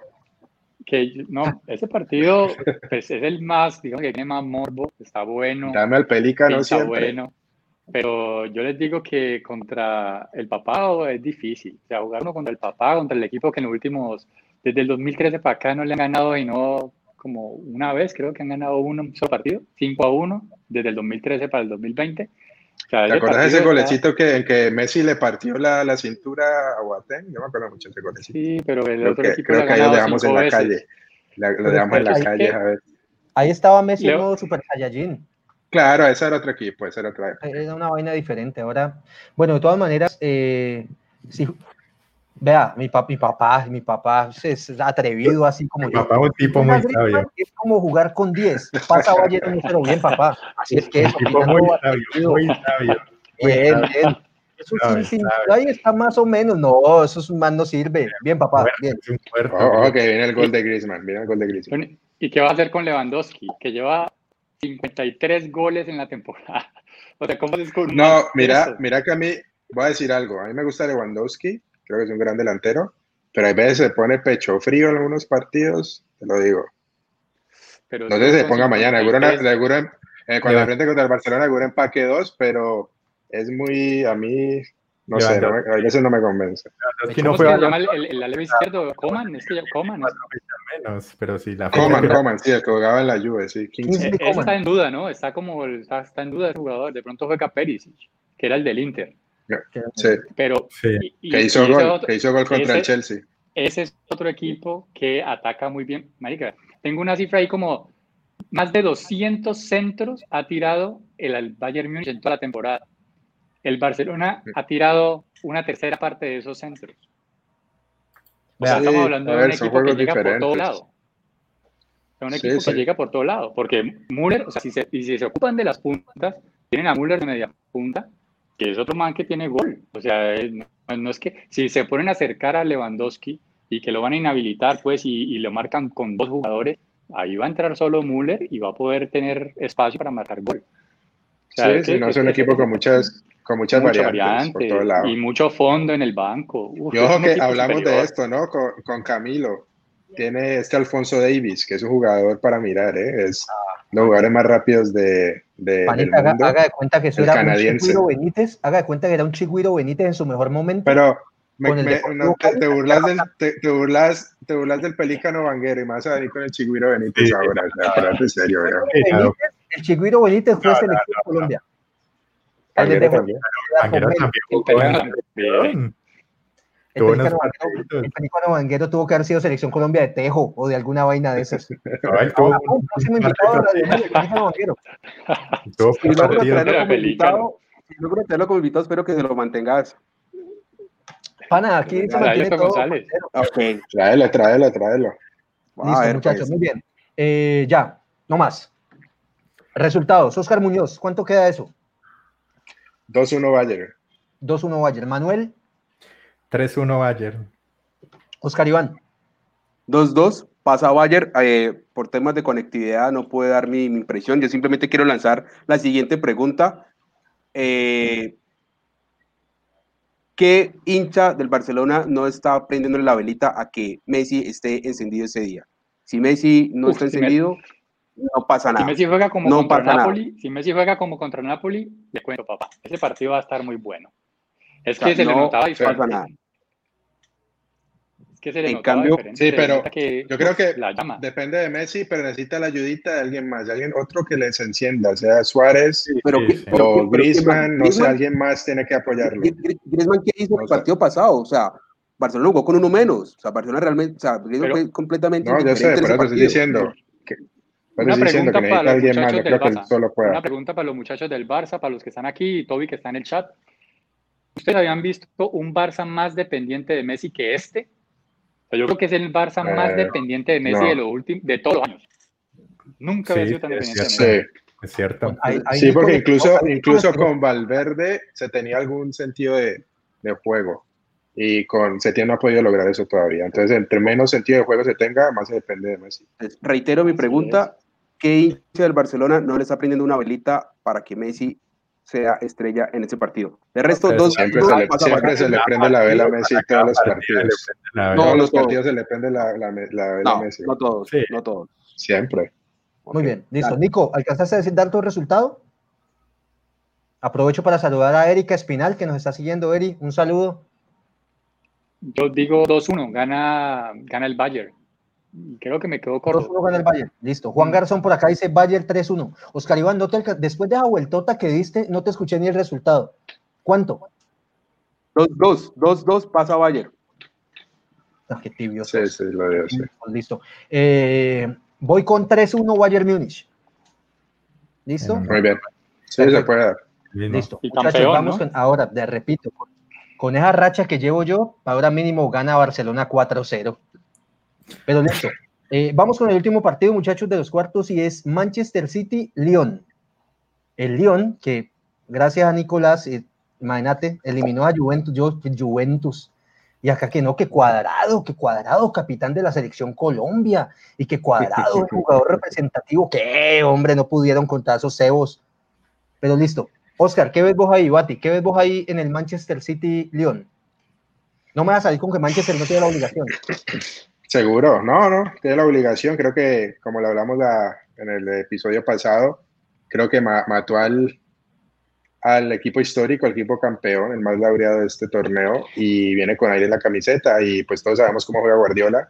Ese partido pues, es el más, digamos que tiene más morbo, está bueno. Dame al Pelícano siempre. Está bueno, pero yo les digo que contra el papá es difícil. O sea, jugar uno contra el papá, contra el equipo que en los últimos, desde el 2013 para acá no le han ganado y no como una vez, creo que han ganado un solo partido, 5-1, desde el 2013 para el 2020. O sea, ¿te acuerdas de ese golecito que Messi le partió la cintura a Boateng? Yo me acuerdo mucho de ese golecito. Sí, pero el otro equipo creo que ahí lo dejamos en la calle. Lo dejamos en la calle, a ver. Ahí estaba Messi en modo Super Saiyajin. Claro, ese era otro equipo, ese era otro equipo. Era una vaina diferente. Ahora, bueno, de todas maneras, sí. Vea, mi papá es atrevido así como mi yo. Mi papá es un tipo muy sabio. Es como jugar con 10. Pasa Valle 1-0 bien, papá. Así es que es un tipo muy sabio. Bien. Eso sabio, sí, sabio. Ahí está más o menos. No, eso es más no sirve. Bien, papá. Bien. Ok, viene el gol de Griezmann. ¿Y qué va a hacer con Lewandowski? Que lleva 53 goles en la temporada. O sea, ¿cómo es con No, mira que a mí, voy a decir algo. A mí me gusta Lewandowski. Creo que es un gran delantero, pero a veces se pone pecho frío en algunos partidos, te lo digo. Pero no sé si se ponga mañana, cuando enfrente contra el Barcelona, seguro empaque 2, pero es muy, a mí, no sé, a veces no me convence. ¿Cómo se llama el alero izquierdo? Coman, es que ya Coman. Menos, pero si la Coman, sí, el que jugaba en la Juve, sí. Está en duda, ¿no? Está en duda el jugador, de pronto juega Perisic, que era el del Inter. Sí. Pero sí. Que hizo gol contra el Chelsea. Ese es otro equipo que ataca muy bien. Marica, tengo una cifra ahí como más de 200 centros ha tirado el Bayern Múnich en toda la temporada. El Barcelona ha tirado una tercera parte de esos centros. O sea, estamos hablando de un equipo que llega por todo lado. Es un equipo que llega por todo lado. Porque Müller, o sea, si se ocupan de las puntas, tienen a Müller de media punta, que es otro man que tiene gol. O sea, no es que si se ponen a acercar a Lewandowski y que lo van a inhabilitar, pues, y lo marcan con dos jugadores, ahí va a entrar solo Müller y va a poder tener espacio para marcar gol. O sea, es un equipo con muchas variantes por todos lados. Y mucho fondo en el banco. Yo creo que hablamos superior de esto, ¿no? Con Camilo. Tiene Alphonso Davies, que es un jugador para mirar, ¿eh? Es los jugadores más rápidos del mundo. Haga de cuenta que eso era canadiense. Un Chigüiro Benítez, haga de cuenta que era un Chigüiro Benítez en su mejor momento. Pero te burlas del Pelícano Vanguero y más a venir con el Chigüiro Benítez ahora. En serio, el Chigüiro Benítez fue selección de Colombia. El Pelícano Vanguero tuvo que haber sido selección Colombia de tejo o de alguna vaina de esas. Si logro tenerlo como invitado, espero que se lo mantengas. Pana, aquí se mantiene todo. Okay. Tráelo. Listo, muchachos, muy bien. Ya, no más. Resultados. Oscar Muñoz, ¿cuánto queda eso? 2-1 Bayern. 2-1 Bayern. Manuel. 3-1 Bayern. Oscar Iván. 2-2, pasa Bayern. Por temas de conectividad no puedo dar mi impresión. Yo simplemente quiero lanzar la siguiente pregunta. ¿Qué hincha del Barcelona no está prendiendo la velita a que Messi esté encendido ese día? Si Messi no está encendido, no pasa nada. Si Messi juega como contra Napoli, le cuento, papá. Ese partido va a estar muy bueno. Es que se le notaba y que se le en cambio, sí, pero que, yo creo que depende de Messi, pero necesita la ayudita de alguien más, alguien otro que les encienda, sea Suárez o Griezmann, no sé, alguien más tiene que apoyarlo. Griezmann, ¿qué hizo el partido pasado? O sea, Barcelona jugó con uno menos, o sea, Barcelona realmente, o sea, fue completamente diferente. No, yo sé, pero te estoy diciendo que... Una pregunta, una pregunta para los muchachos del Barça, para los que están aquí, Toby que está en el chat. ¿Ustedes habían visto un Barça más dependiente de Messi que este? Yo creo que es el Barça más dependiente de Messi de todos los años. Nunca había sido tan dependiente de Messi. Sí, es cierto. Sí, porque incluso con Valverde se tenía algún sentido de juego. Y con Setien no ha podido lograr eso todavía. Entonces, entre menos sentido de juego se tenga, más se depende de Messi. Reitero mi pregunta. ¿Qué hincha del Barcelona no le está prendiendo una velita para que Messi sea estrella en ese partido? De resto, siempre se le prende la vela a Messi en todos los partidos. Todos los partidos se le prende la vela a Messi. No todos, no todos. Siempre. Muy bien, listo. Nico, ¿alcanzaste a dar tu resultado? Aprovecho para saludar a Erika Espinal, que nos está siguiendo. Eri, un saludo. Yo digo 2-1, gana el Bayern. Creo que me quedo corto. 2-1 gana el Bayern, listo. Juan Garzón por acá dice Bayern 3-1. Oscar Iván, después de la vueltota que diste, no te escuché ni el resultado. ¿Cuánto? 2-2, 2-2 pasa Bayern. Ah, qué tibio. Sí, lo veo, sí. Listo. Voy con 3-1 Bayern Múnich. ¿Listo? Muy bien. Sí, perfecto. Se puede dar. Listo. Y campeón, muchachos, vamos, ¿no? Ahora, te repito, con esa racha que llevo yo, ahora mínimo gana Barcelona 4-0. Pero listo. Vamos con el último partido, muchachos, de los cuartos, y es Manchester City-Lyon. El Lyon, que gracias a Nicolás, imagínate, eliminó a Juventus. Y acá que no, que Cuadrado, capitán de la selección Colombia, y que Cuadrado, jugador representativo, que hombre, no pudieron contra esos cebos. Pero listo. Oscar, ¿qué ves vos ahí, Bati? ¿Qué ves vos ahí en el Manchester City-Lyon? No me vas a salir con que Manchester no tiene la obligación. Seguro, no, tiene la obligación. Creo que, como lo hablamos en el episodio pasado, creo que mató al equipo histórico, al equipo campeón, el más laureado de este torneo, y viene con aire en la camiseta, y pues todos sabemos cómo juega Guardiola.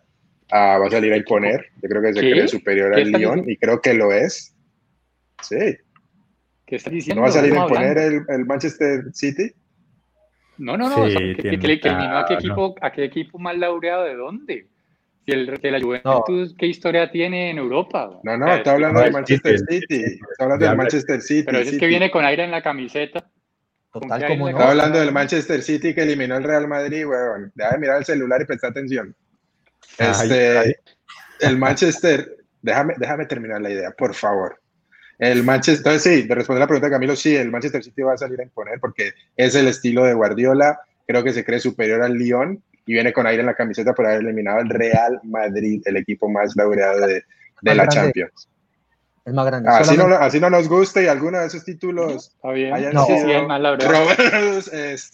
Va a salir a imponer. Yo creo que se cree superior al Lyon, y creo que lo es. Sí. ¿Qué está diciendo? ¿No va a salir a imponer el Manchester City? No. Sí, o sea, que eliminó a qué equipo más laureado de dónde. Si la Juventus, ¿qué historia tiene en Europa? No, está hablando del Manchester City. Está hablando del Manchester City. Pero es que viene con aire en la camiseta. Total, como no. Está hablando del Manchester City que eliminó al Real Madrid, weón. Deja de mirar el celular y presta atención. El Manchester... déjame terminar la idea, por favor. El Manchester, entonces sí, de responder la pregunta de Camilo, sí, el Manchester City va a salir a imponer porque es el estilo de Guardiola, creo que se cree superior al Lyon y viene con aire en la camiseta por haber eliminado al Real Madrid, el equipo más laureado de la Champions. El más grande. Así no nos gusta y alguno de esos títulos hayan sido robados, es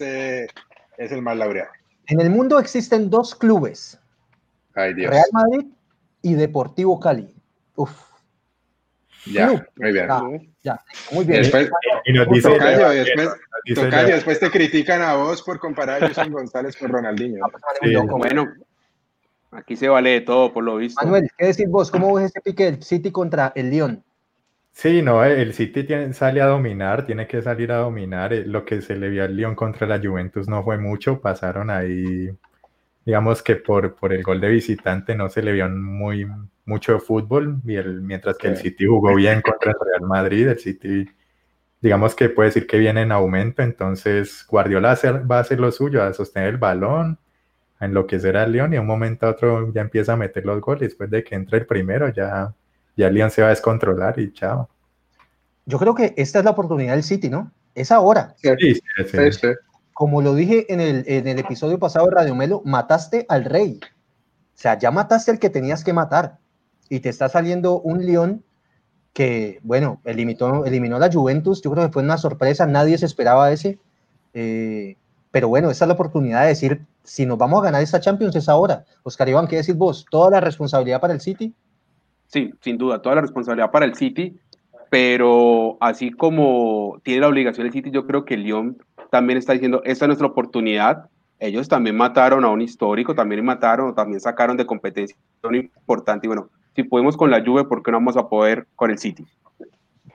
el más laureado. En el mundo existen dos clubes, ay, Dios. Real Madrid y Deportivo Cali. Uf. Ya, muy bien. Ya, muy bien. Después te critican a vos por comparar a Wilson González con Ronaldinho. Bueno, aquí se vale de todo, por lo visto. Manuel, ¿qué decís vos? ¿Cómo ves ese pique del City contra el Lyon? Sí, no, el City tiene que salir a dominar. Lo que se le vio al Lyon contra la Juventus no fue mucho, pasaron ahí... Digamos que por el gol de visitante no se le vio mucho fútbol, y mientras que el City jugó bien contra el Real Madrid, el City, digamos que puede decir que viene en aumento, entonces Guardiola va a hacer lo suyo, a sostener el balón, a enloquecer al Lyon, y de un momento a otro ya empieza a meter los goles, después de que entre el primero ya el Lyon se va a descontrolar y chao. Yo creo que esta es la oportunidad del City, ¿no? Es ahora. Sí. Como lo dije en el episodio pasado de Radio Melo, mataste al rey. O sea, ya mataste al que tenías que matar. Y te está saliendo un Lyon que, bueno, eliminó a la Juventus. Yo creo que fue una sorpresa, nadie se esperaba ese. Pero bueno, esta es la oportunidad de decir, si nos vamos a ganar esta Champions es ahora. Oscar Iván, ¿qué decís vos? ¿Toda la responsabilidad para el City? Sí, sin duda, toda la responsabilidad para el City. Pero así como tiene la obligación el City, yo creo que el Lyon... también está diciendo, esta es nuestra oportunidad, ellos también mataron a un histórico, también sacaron de competencia importante. Y bueno, si pudimos con la Juve, ¿por qué no vamos a poder con el City?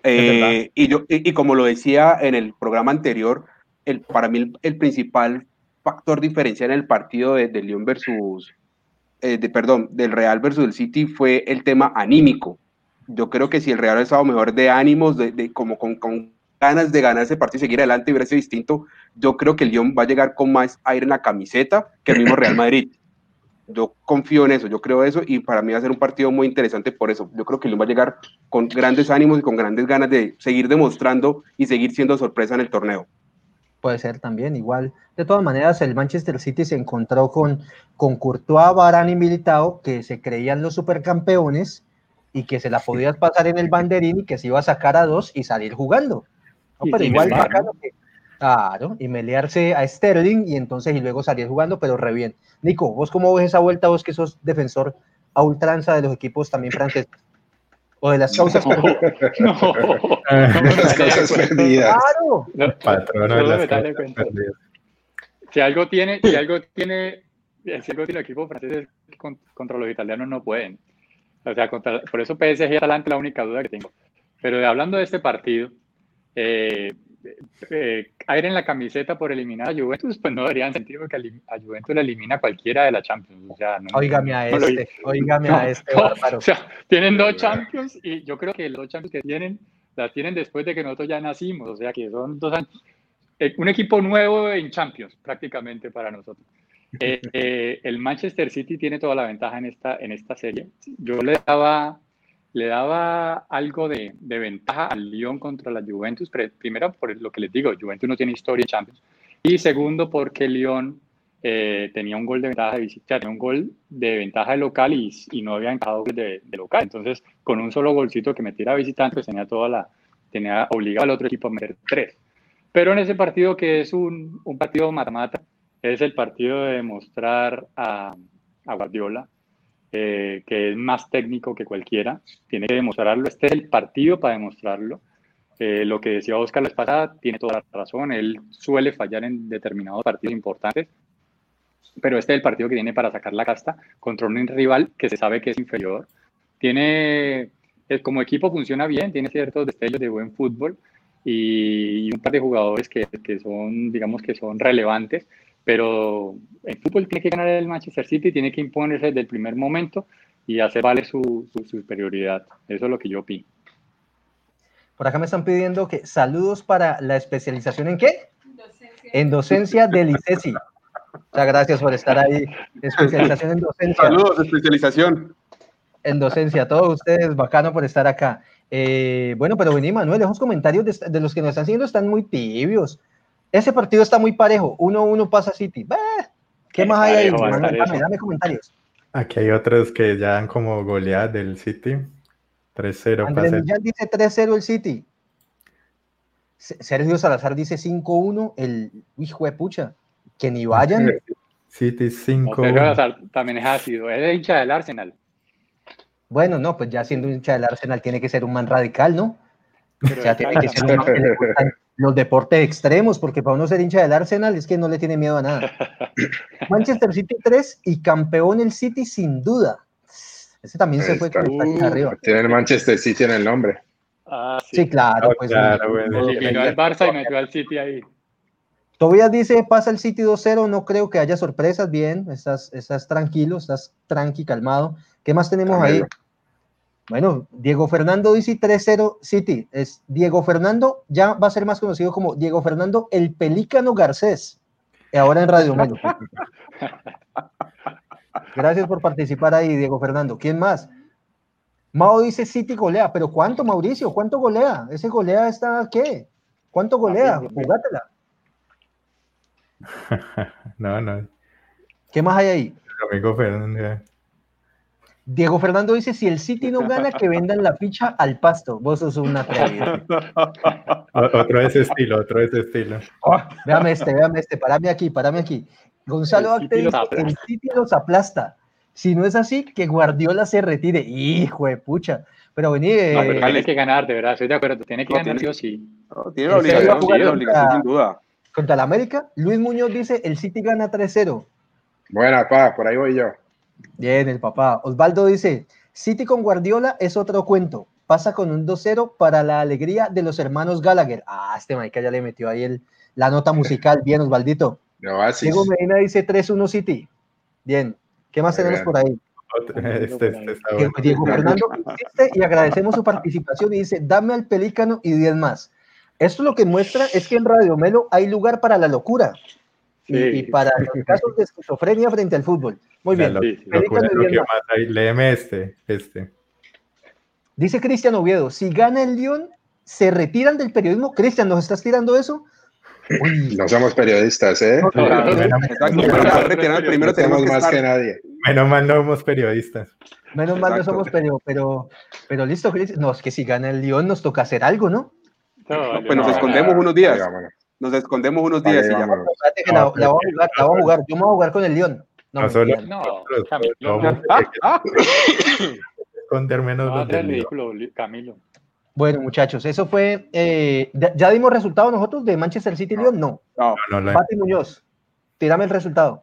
Y como lo decía en el programa anterior, para mí el principal factor diferencial en el partido de Lyon versus, del Real versus el City fue el tema anímico. Yo creo que si el Real hubiera estado mejor de ánimos, con ganas de ganar ese partido y seguir adelante, hubiera sido distinto. Yo creo que el Lyon va a llegar con más aire en la camiseta que el mismo Real Madrid. Yo confío en eso, yo creo eso, y para mí va a ser un partido muy interesante por eso. Yo creo que el Lyon va a llegar con grandes ánimos y con grandes ganas de seguir demostrando y seguir siendo sorpresa en el torneo. Puede ser también, igual. De todas maneras, el Manchester City se encontró con Courtois, Varane y Militao, que se creían los supercampeones y que se la podías pasar en el banderín y que se iba a sacar a dos y salir jugando. No, pero igual bacano que... Claro, y melearse a Sterling y luego salir jugando, pero re bien. Nico, ¿vos cómo ves esa vuelta? Vos que sos defensor a ultranza de los equipos también franceses. O de las causas perdidas. Claro. Patrono de las causas perdidas. Si algo tiene el equipo francés contra los italianos no pueden. O sea, por eso PSG y Atalanta es la única duda que tengo. Pero hablando de este partido, aire en la camiseta por eliminar a Juventus, pues no deberían sentir, porque a Juventus la elimina cualquiera de la Champions. O sea, óigame a este bárbaro. O sea, tienen dos Champions, y yo creo que los dos Champions que tienen, las tienen después de que nosotros ya nacimos. O sea, que son 2 años. Un equipo nuevo en Champions, prácticamente, para nosotros. El Manchester City tiene toda la ventaja en esta serie. Yo le daba algo de ventaja al Lyon contra la Juventus, pero primero por lo que les digo, Juventus no tiene historia en Champions, y segundo porque Lyon tenía un gol de ventaja de visita, tenía un gol de ventaja de local y no había encajado de local, entonces con un solo golcito que metiera visitante pues tenía obligado al otro equipo a meter 3, pero en ese partido que es un partido mata-mata, es el partido de demostrar a Guardiola que es más técnico que cualquiera, tiene que demostrarlo, este es el partido para demostrarlo. Lo que decía Oscar la pasada, tiene toda la razón, él suele fallar en determinados partidos importantes, pero este es el partido que tiene para sacar la casta contra un rival que se sabe que es inferior, como equipo funciona bien, tiene ciertos destellos de buen fútbol y un par de jugadores que son, digamos que son relevantes. Pero el fútbol tiene que ganar el Manchester City, tiene que imponerse desde el primer momento y hacer valer su superioridad. Eso es lo que yo opino. Por acá me están pidiendo que saludos para la especialización ¿en qué? En docencia del ICESI. Muchas gracias por estar ahí. Especialización en docencia. Saludos, especialización. En docencia, todos ustedes, bacano por estar acá. Bueno, pero vení, Manuel, esos comentarios de los que nos están siguiendo están muy tibios. Ese partido está muy parejo, 1-1 pasa City. ¿Qué más hay ahí? Dame comentarios. Aquí hay otros que ya han como goleada del City. 3-0. Andrés Millán dice 3-0 el City. Sergio Salazar dice 5-1 el hijo de pucha. Que ni vayan. City 5-1. Sergio Salazar también es ácido, es hincha del Arsenal. Bueno, no, pues ya siendo hincha del Arsenal tiene que ser un man radical, ¿no? Pero o sea, tiene que ser un man que le gustan los deportes extremos, porque para uno ser hincha del Arsenal es que no le tiene miedo a nada. Manchester City 3 y campeón el City sin duda. Ese también se fue arriba. Tiene el Manchester City en el nombre. Ah, sí, claro. Pues, claro, bueno. Eliminó al Barça y metió al City ahí. Tobias dice, pasa el City 2-0, no creo que haya sorpresas, bien, estás tranquilo, estás tranqui, calmado. ¿Qué más tenemos ahí? Bueno, Diego Fernando dice 3-0 City. Es Diego Fernando, ya va a ser más conocido como Diego Fernando el Pelícano Garcés, ahora en Radio Melo. Gracias por participar ahí, Diego Fernando. ¿Quién más? Mao dice City golea, pero ¿cuánto, Mauricio? ¿Cuánto golea? ¿Ese golea está qué? ¿Cuánto golea? Jugátela. No. ¿Qué más hay ahí? Diego Fernando. Diego Fernando dice, si el City no gana, que vendan la ficha al pasto. Vos sos una atrevida. Otro de ese estilo. Oh, véame este, parame aquí. Gonzalo Acte, el City los aplasta. Si no es así, que Guardiola se retire. Hijo de pucha. Pero vení... pero tiene que ganar, de verdad, estoy de acuerdo. Tiene que ganar, sí o sí. Tiene la obligación, sin duda. contra el América. Luis Muñoz dice, el City gana 3-0. Buena, papá, por ahí voy yo. Bien, el papá. Osvaldo dice, City con Guardiola es otro cuento. Pasa con un 2-0 para la alegría de los hermanos Gallagher. Ah, este marica ya le metió ahí la nota musical. Bien, Osvaldito. No, así Diego Medina dice 3-1 City. Bien. ¿Qué más tenemos por ahí? Bueno. Diego Fernando insiste y agradecemos su participación y dice, dame al Pelícano y 10 más. Esto lo que muestra es que en Radio Melo hay lugar para la locura. Sí. Y para los casos de esquizofrenia frente al fútbol. Muy bien. Léeme este. Dice Cristian Oviedo, si gana el Lyon, ¿se retiran del periodismo? Cristian, ¿nos estás tirando eso? Uy. No somos periodistas, ¿eh? Primero tenemos más que nadie. Menos mal no somos periodistas. Menos mal no somos periodistas, pero listo, Cristian. No, es que si gana el Lyon nos toca hacer algo, ¿no? No, pues nos escondemos unos días. Nos escondemos unos días y ya. La voy a jugar. Yo me voy a jugar con el Lyon. Camilo. Bueno, muchachos, eso fue. ¿Ya dimos resultado nosotros de Manchester City Lyon? No. Pati Muñoz, tírame el resultado.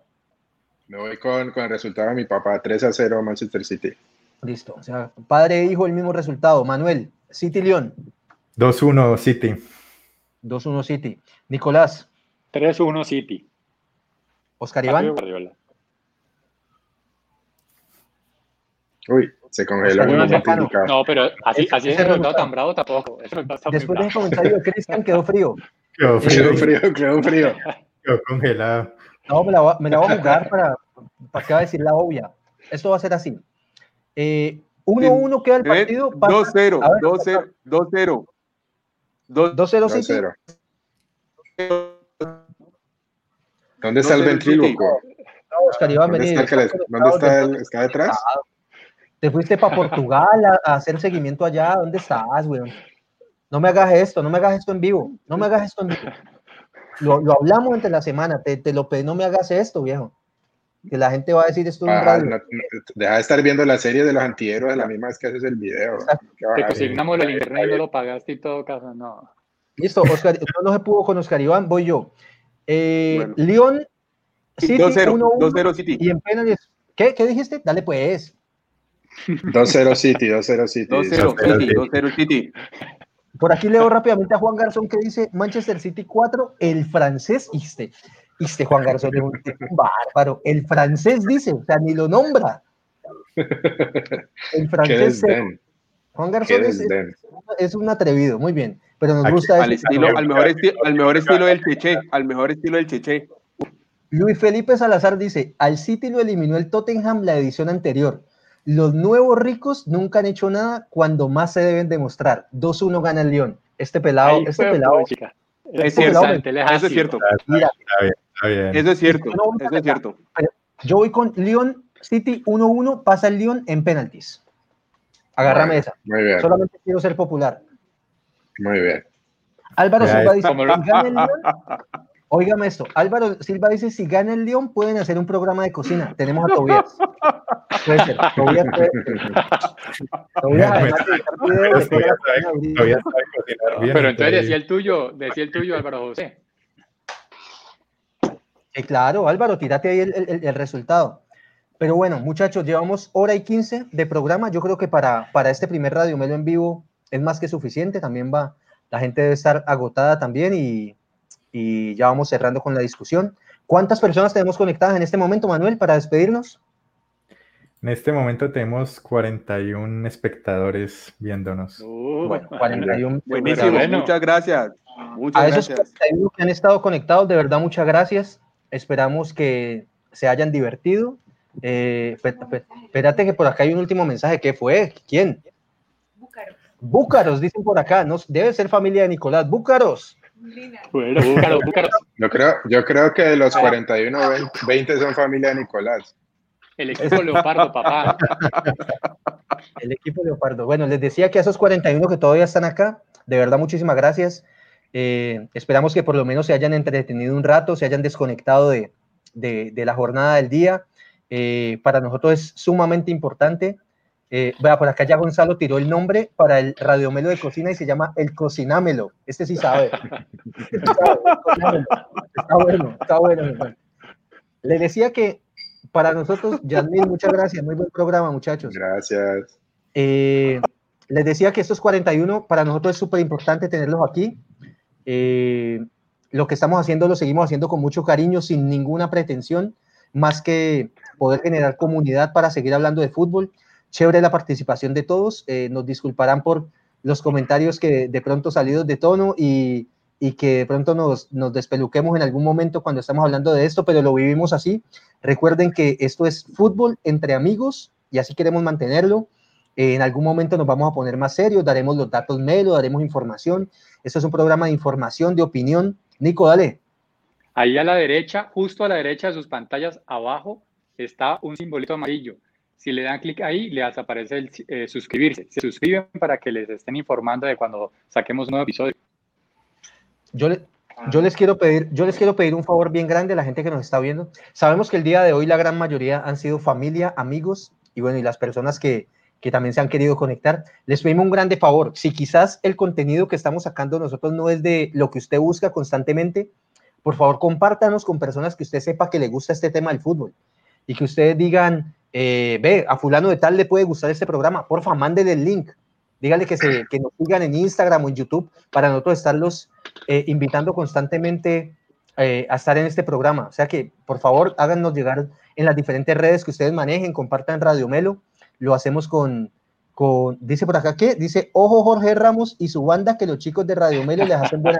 Me voy con el resultado de mi papá: 3-0 Manchester City. Listo. O sea, padre e hijo, el mismo resultado. Manuel, City Lyon. 2-1 City. 2-1 City. Nicolás. 3-1 City. Oscar Iván. Uy, se congeló. No, pero así es el resultado tan bravo tampoco. Después del comentario de Cristian quedó frío. Quedó frío. Quedó congelado. No, me la voy a jugar para que va a decir la obvia. Esto va a ser así. 1-1 queda el partido. 2-0. 2-0. 2-0 City. ¿Dónde está el ventríloco? ¿Dónde está él? ¿Está detrás? Te fuiste para Portugal a hacer seguimiento allá. ¿Dónde estás, weón? No me hagas esto en vivo. Lo hablamos entre la semana. Te lo pedí, no me hagas esto, viejo. Que la gente va a decir esto en radio. Deja de estar viendo la serie de los antihéroes la misma vez que haces el video. Te consignamos el internet y no lo pagaste y todo, caso, no. Listo, Oscar, no se pudo con Oscar Iván, voy yo. Lyon, City, 2-0 City. Y en penales. ¿Qué dijiste? Dale pues. 2-0 City. Por aquí leo rápidamente a Juan Garzón que dice Manchester City 4, el francés Juan Garzón es un bárbaro, el francés dice, o sea, ni lo nombra. El francés Juan Garzón es un atrevido, muy bien, pero nos gusta al mejor estilo del Cheche. Luis Felipe Salazar dice, al City lo eliminó el Tottenham la edición anterior. Los nuevos ricos nunca han hecho nada cuando más se deben demostrar. 2-1 gana el Lyon. Este pelado es cierto. Mira, está bien. Eso es cierto. Yo voy con Lyon City 1-1, pasa el Lyon en penaltis. Agárrame esa. Muy bien. Solamente quiero ser popular. Muy bien. Álvaro Silva dice, si gana el Lyon, óigame esto, Álvaro Silva dice, si gana el Lyon pueden hacer un programa de cocina. Tenemos a Tobías. Puede ser. Pero entonces decía el tuyo, Álvaro José. Claro, Álvaro, tírate ahí el resultado. Pero bueno, muchachos, llevamos 1:15 de programa. Yo creo que para este primer Radio Melo en vivo es más que suficiente. También la gente debe estar agotada también y ya vamos cerrando con la discusión. ¿Cuántas personas tenemos conectadas en este momento, Manuel, para despedirnos? En este momento tenemos 41 espectadores viéndonos. Bueno, 41. Buenísimo, bueno. Muchas gracias. Esos 41 que han estado conectados, de verdad, muchas gracias. Esperamos que se hayan divertido. Espérate que por acá hay un último mensaje. ¿Qué fue? ¿Quién? Búcaros, dicen por acá. No, debe ser familia de Nicolás. Búcaros. Bueno, Búcaros. Yo creo que de los 41, 20 son familia de Nicolás. El equipo Leopardo, papá. El equipo Leopardo. Bueno, les decía que a esos 41 que todavía están acá, de verdad, muchísimas gracias. Esperamos que por lo menos se hayan entretenido un rato, se hayan desconectado de la jornada del día. Para nosotros es sumamente importante Vea, por acá ya Gonzalo tiró el nombre para el Radiomelo de Cocina y se llama El Cocinámelo. Este sí sabe. Está bueno. Hermano. Le decía que para nosotros, Yasmín, muchas gracias. Muy buen programa, muchachos. Gracias. Les decía que estos 41 para nosotros es súper importante tenerlos aquí. Lo que estamos haciendo lo seguimos haciendo con mucho cariño, sin ninguna pretensión, más que poder generar comunidad para seguir hablando de fútbol. Chévere la participación de todos. Nos disculparán por los comentarios que de pronto salidos de tono y que de pronto nos despeluquemos en algún momento cuando estamos hablando de esto, pero lo vivimos así. Recuerden que esto es fútbol entre amigos y así queremos mantenerlo. En algún momento nos vamos a poner más serios, daremos los datos Melo, daremos información. Esto es un programa de información, de opinión. Nico, dale. Ahí a la derecha, justo a la derecha de sus pantallas, abajo, está un simbolito amarillo. Si le dan clic ahí, les aparece el suscribirse. Se suscriben para que les estén informando de cuando saquemos un nuevo episodio. Yo les quiero pedir un favor bien grande a la gente que nos está viendo. Sabemos que el día de hoy la gran mayoría han sido familia, amigos y bueno, y las personas que también se han querido conectar. Les pedimos un grande favor. Si quizás el contenido que estamos sacando nosotros no es de lo que usted busca constantemente, por favor, compártanos con personas que usted sepa que le gusta este tema del fútbol y que ustedes digan, ve, a fulano de tal le puede gustar este programa, porfa, mándele el link, dígale que nos sigan en Instagram o en YouTube para nosotros estarlos invitando constantemente a estar en este programa. O sea que, por favor, háganos llegar en las diferentes redes que ustedes manejen, compartan Radio Melo, lo hacemos con dice por acá, ¿qué? Dice, ojo Jorge Ramos y su banda, que los chicos de Radio Melo les hacen buena.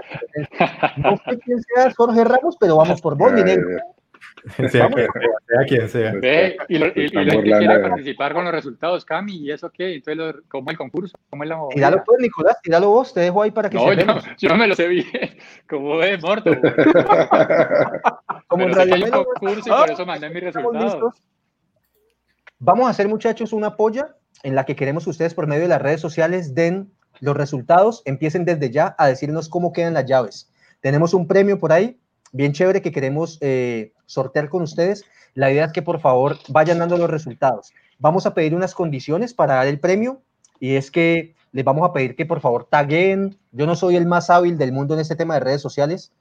No sé quién sea Jorge Ramos, pero vamos por vos, mi negro. Sea quien sea. Y los que quieran participar con los resultados, Cami, ¿y eso qué? Entonces, ¿cómo es el concurso? ¿Cómo es la movida? Tíralo tú, Nicolás, tíralo vos, te dejo ahí para que no, yo me lo sé bien, como es morto. Como en Radio Melo. Concurso y por eso mandé mis resultados. Vamos a hacer, muchachos, una polla en la que queremos que ustedes por medio de las redes sociales den los resultados, empiecen desde ya a decirnos cómo quedan las llaves. Tenemos un premio por ahí, bien chévere, que queremos sortear con ustedes. La idea es que por favor vayan dando los resultados. Vamos a pedir unas condiciones para dar el premio y es que les vamos a pedir que por favor taguen. Yo no soy el más hábil del mundo en este tema de redes sociales,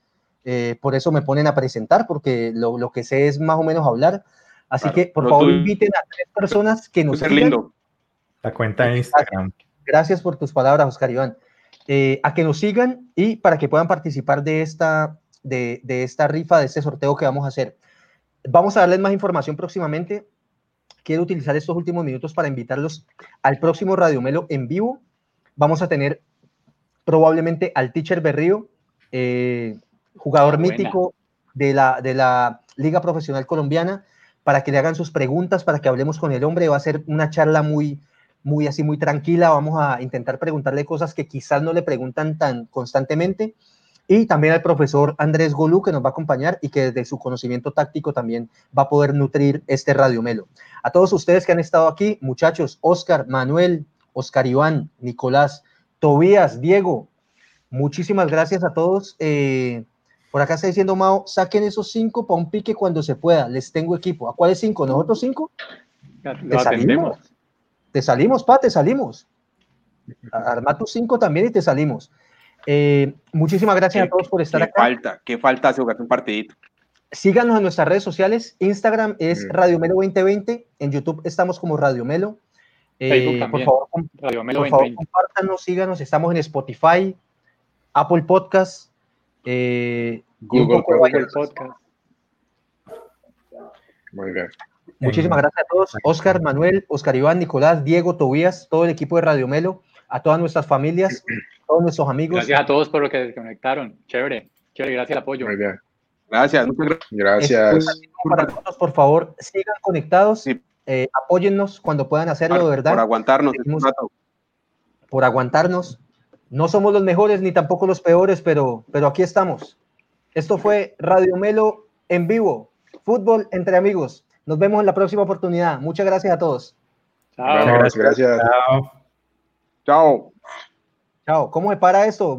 por eso me ponen a presentar, porque lo que sé es más o menos hablar. Así claro, que por favor inviten a 3 personas que nos sigan. Lindo. La cuenta de Instagram. Gracias por tus palabras, Oscar Iván. A que nos sigan y para que puedan participar de esta rifa, de este sorteo que vamos a hacer. Vamos a darles más información próximamente. Quiero utilizar estos últimos minutos para invitarlos al próximo Radio Melo en vivo. Vamos a tener probablemente al Teacher Berrío, jugador mítico de la Liga Profesional Colombiana, para que le hagan sus preguntas, para que hablemos con el hombre. Va a ser una charla muy tranquila. Vamos a intentar preguntarle cosas que quizás no le preguntan tan constantemente. Y también al profesor Andrés Golú, que nos va a acompañar y que desde su conocimiento táctico también va a poder nutrir este Radio Melo. A todos ustedes que han estado aquí, muchachos, Oscar, Manuel, Oscar Iván, Nicolás, Tobías, Diego, muchísimas gracias a todos. Por acá está diciendo Mao, saquen esos 5 para un pique cuando se pueda, les tengo equipo. ¿A cuáles 5? ¿Nosotros 5? Te salimos. Arma tus 5 también y te salimos. Muchísimas gracias a todos por estar acá. Qué falta hace jugar un partidito. Síganos en nuestras redes sociales. Instagram es Radio Melo 2020. En YouTube estamos como Radio Melo. Por favor, Radio Melo, por favor, compártanos, síganos. Estamos en Spotify, Apple Podcast, Google Podcast. Muy bien. Muchísimas gracias a todos. Oscar, Manuel, Oscar Iván, Nicolás, Diego, Tobías, todo el equipo de Radio Melo. A todas nuestras familias, a todos nuestros amigos. Gracias a todos por lo que se conectaron. Chévere, gracias al apoyo. Muy bien. Gracias. Para nosotros, por favor, sigan conectados. Sí. Apóyennos cuando puedan hacerlo, de verdad. Por aguantarnos. No somos los mejores ni tampoco los peores, pero aquí estamos. Esto fue Radio Melo en vivo. Fútbol entre amigos. Nos vemos en la próxima oportunidad. Muchas gracias a todos. Chao. Gracias. Chao. ¿Cómo me para esto?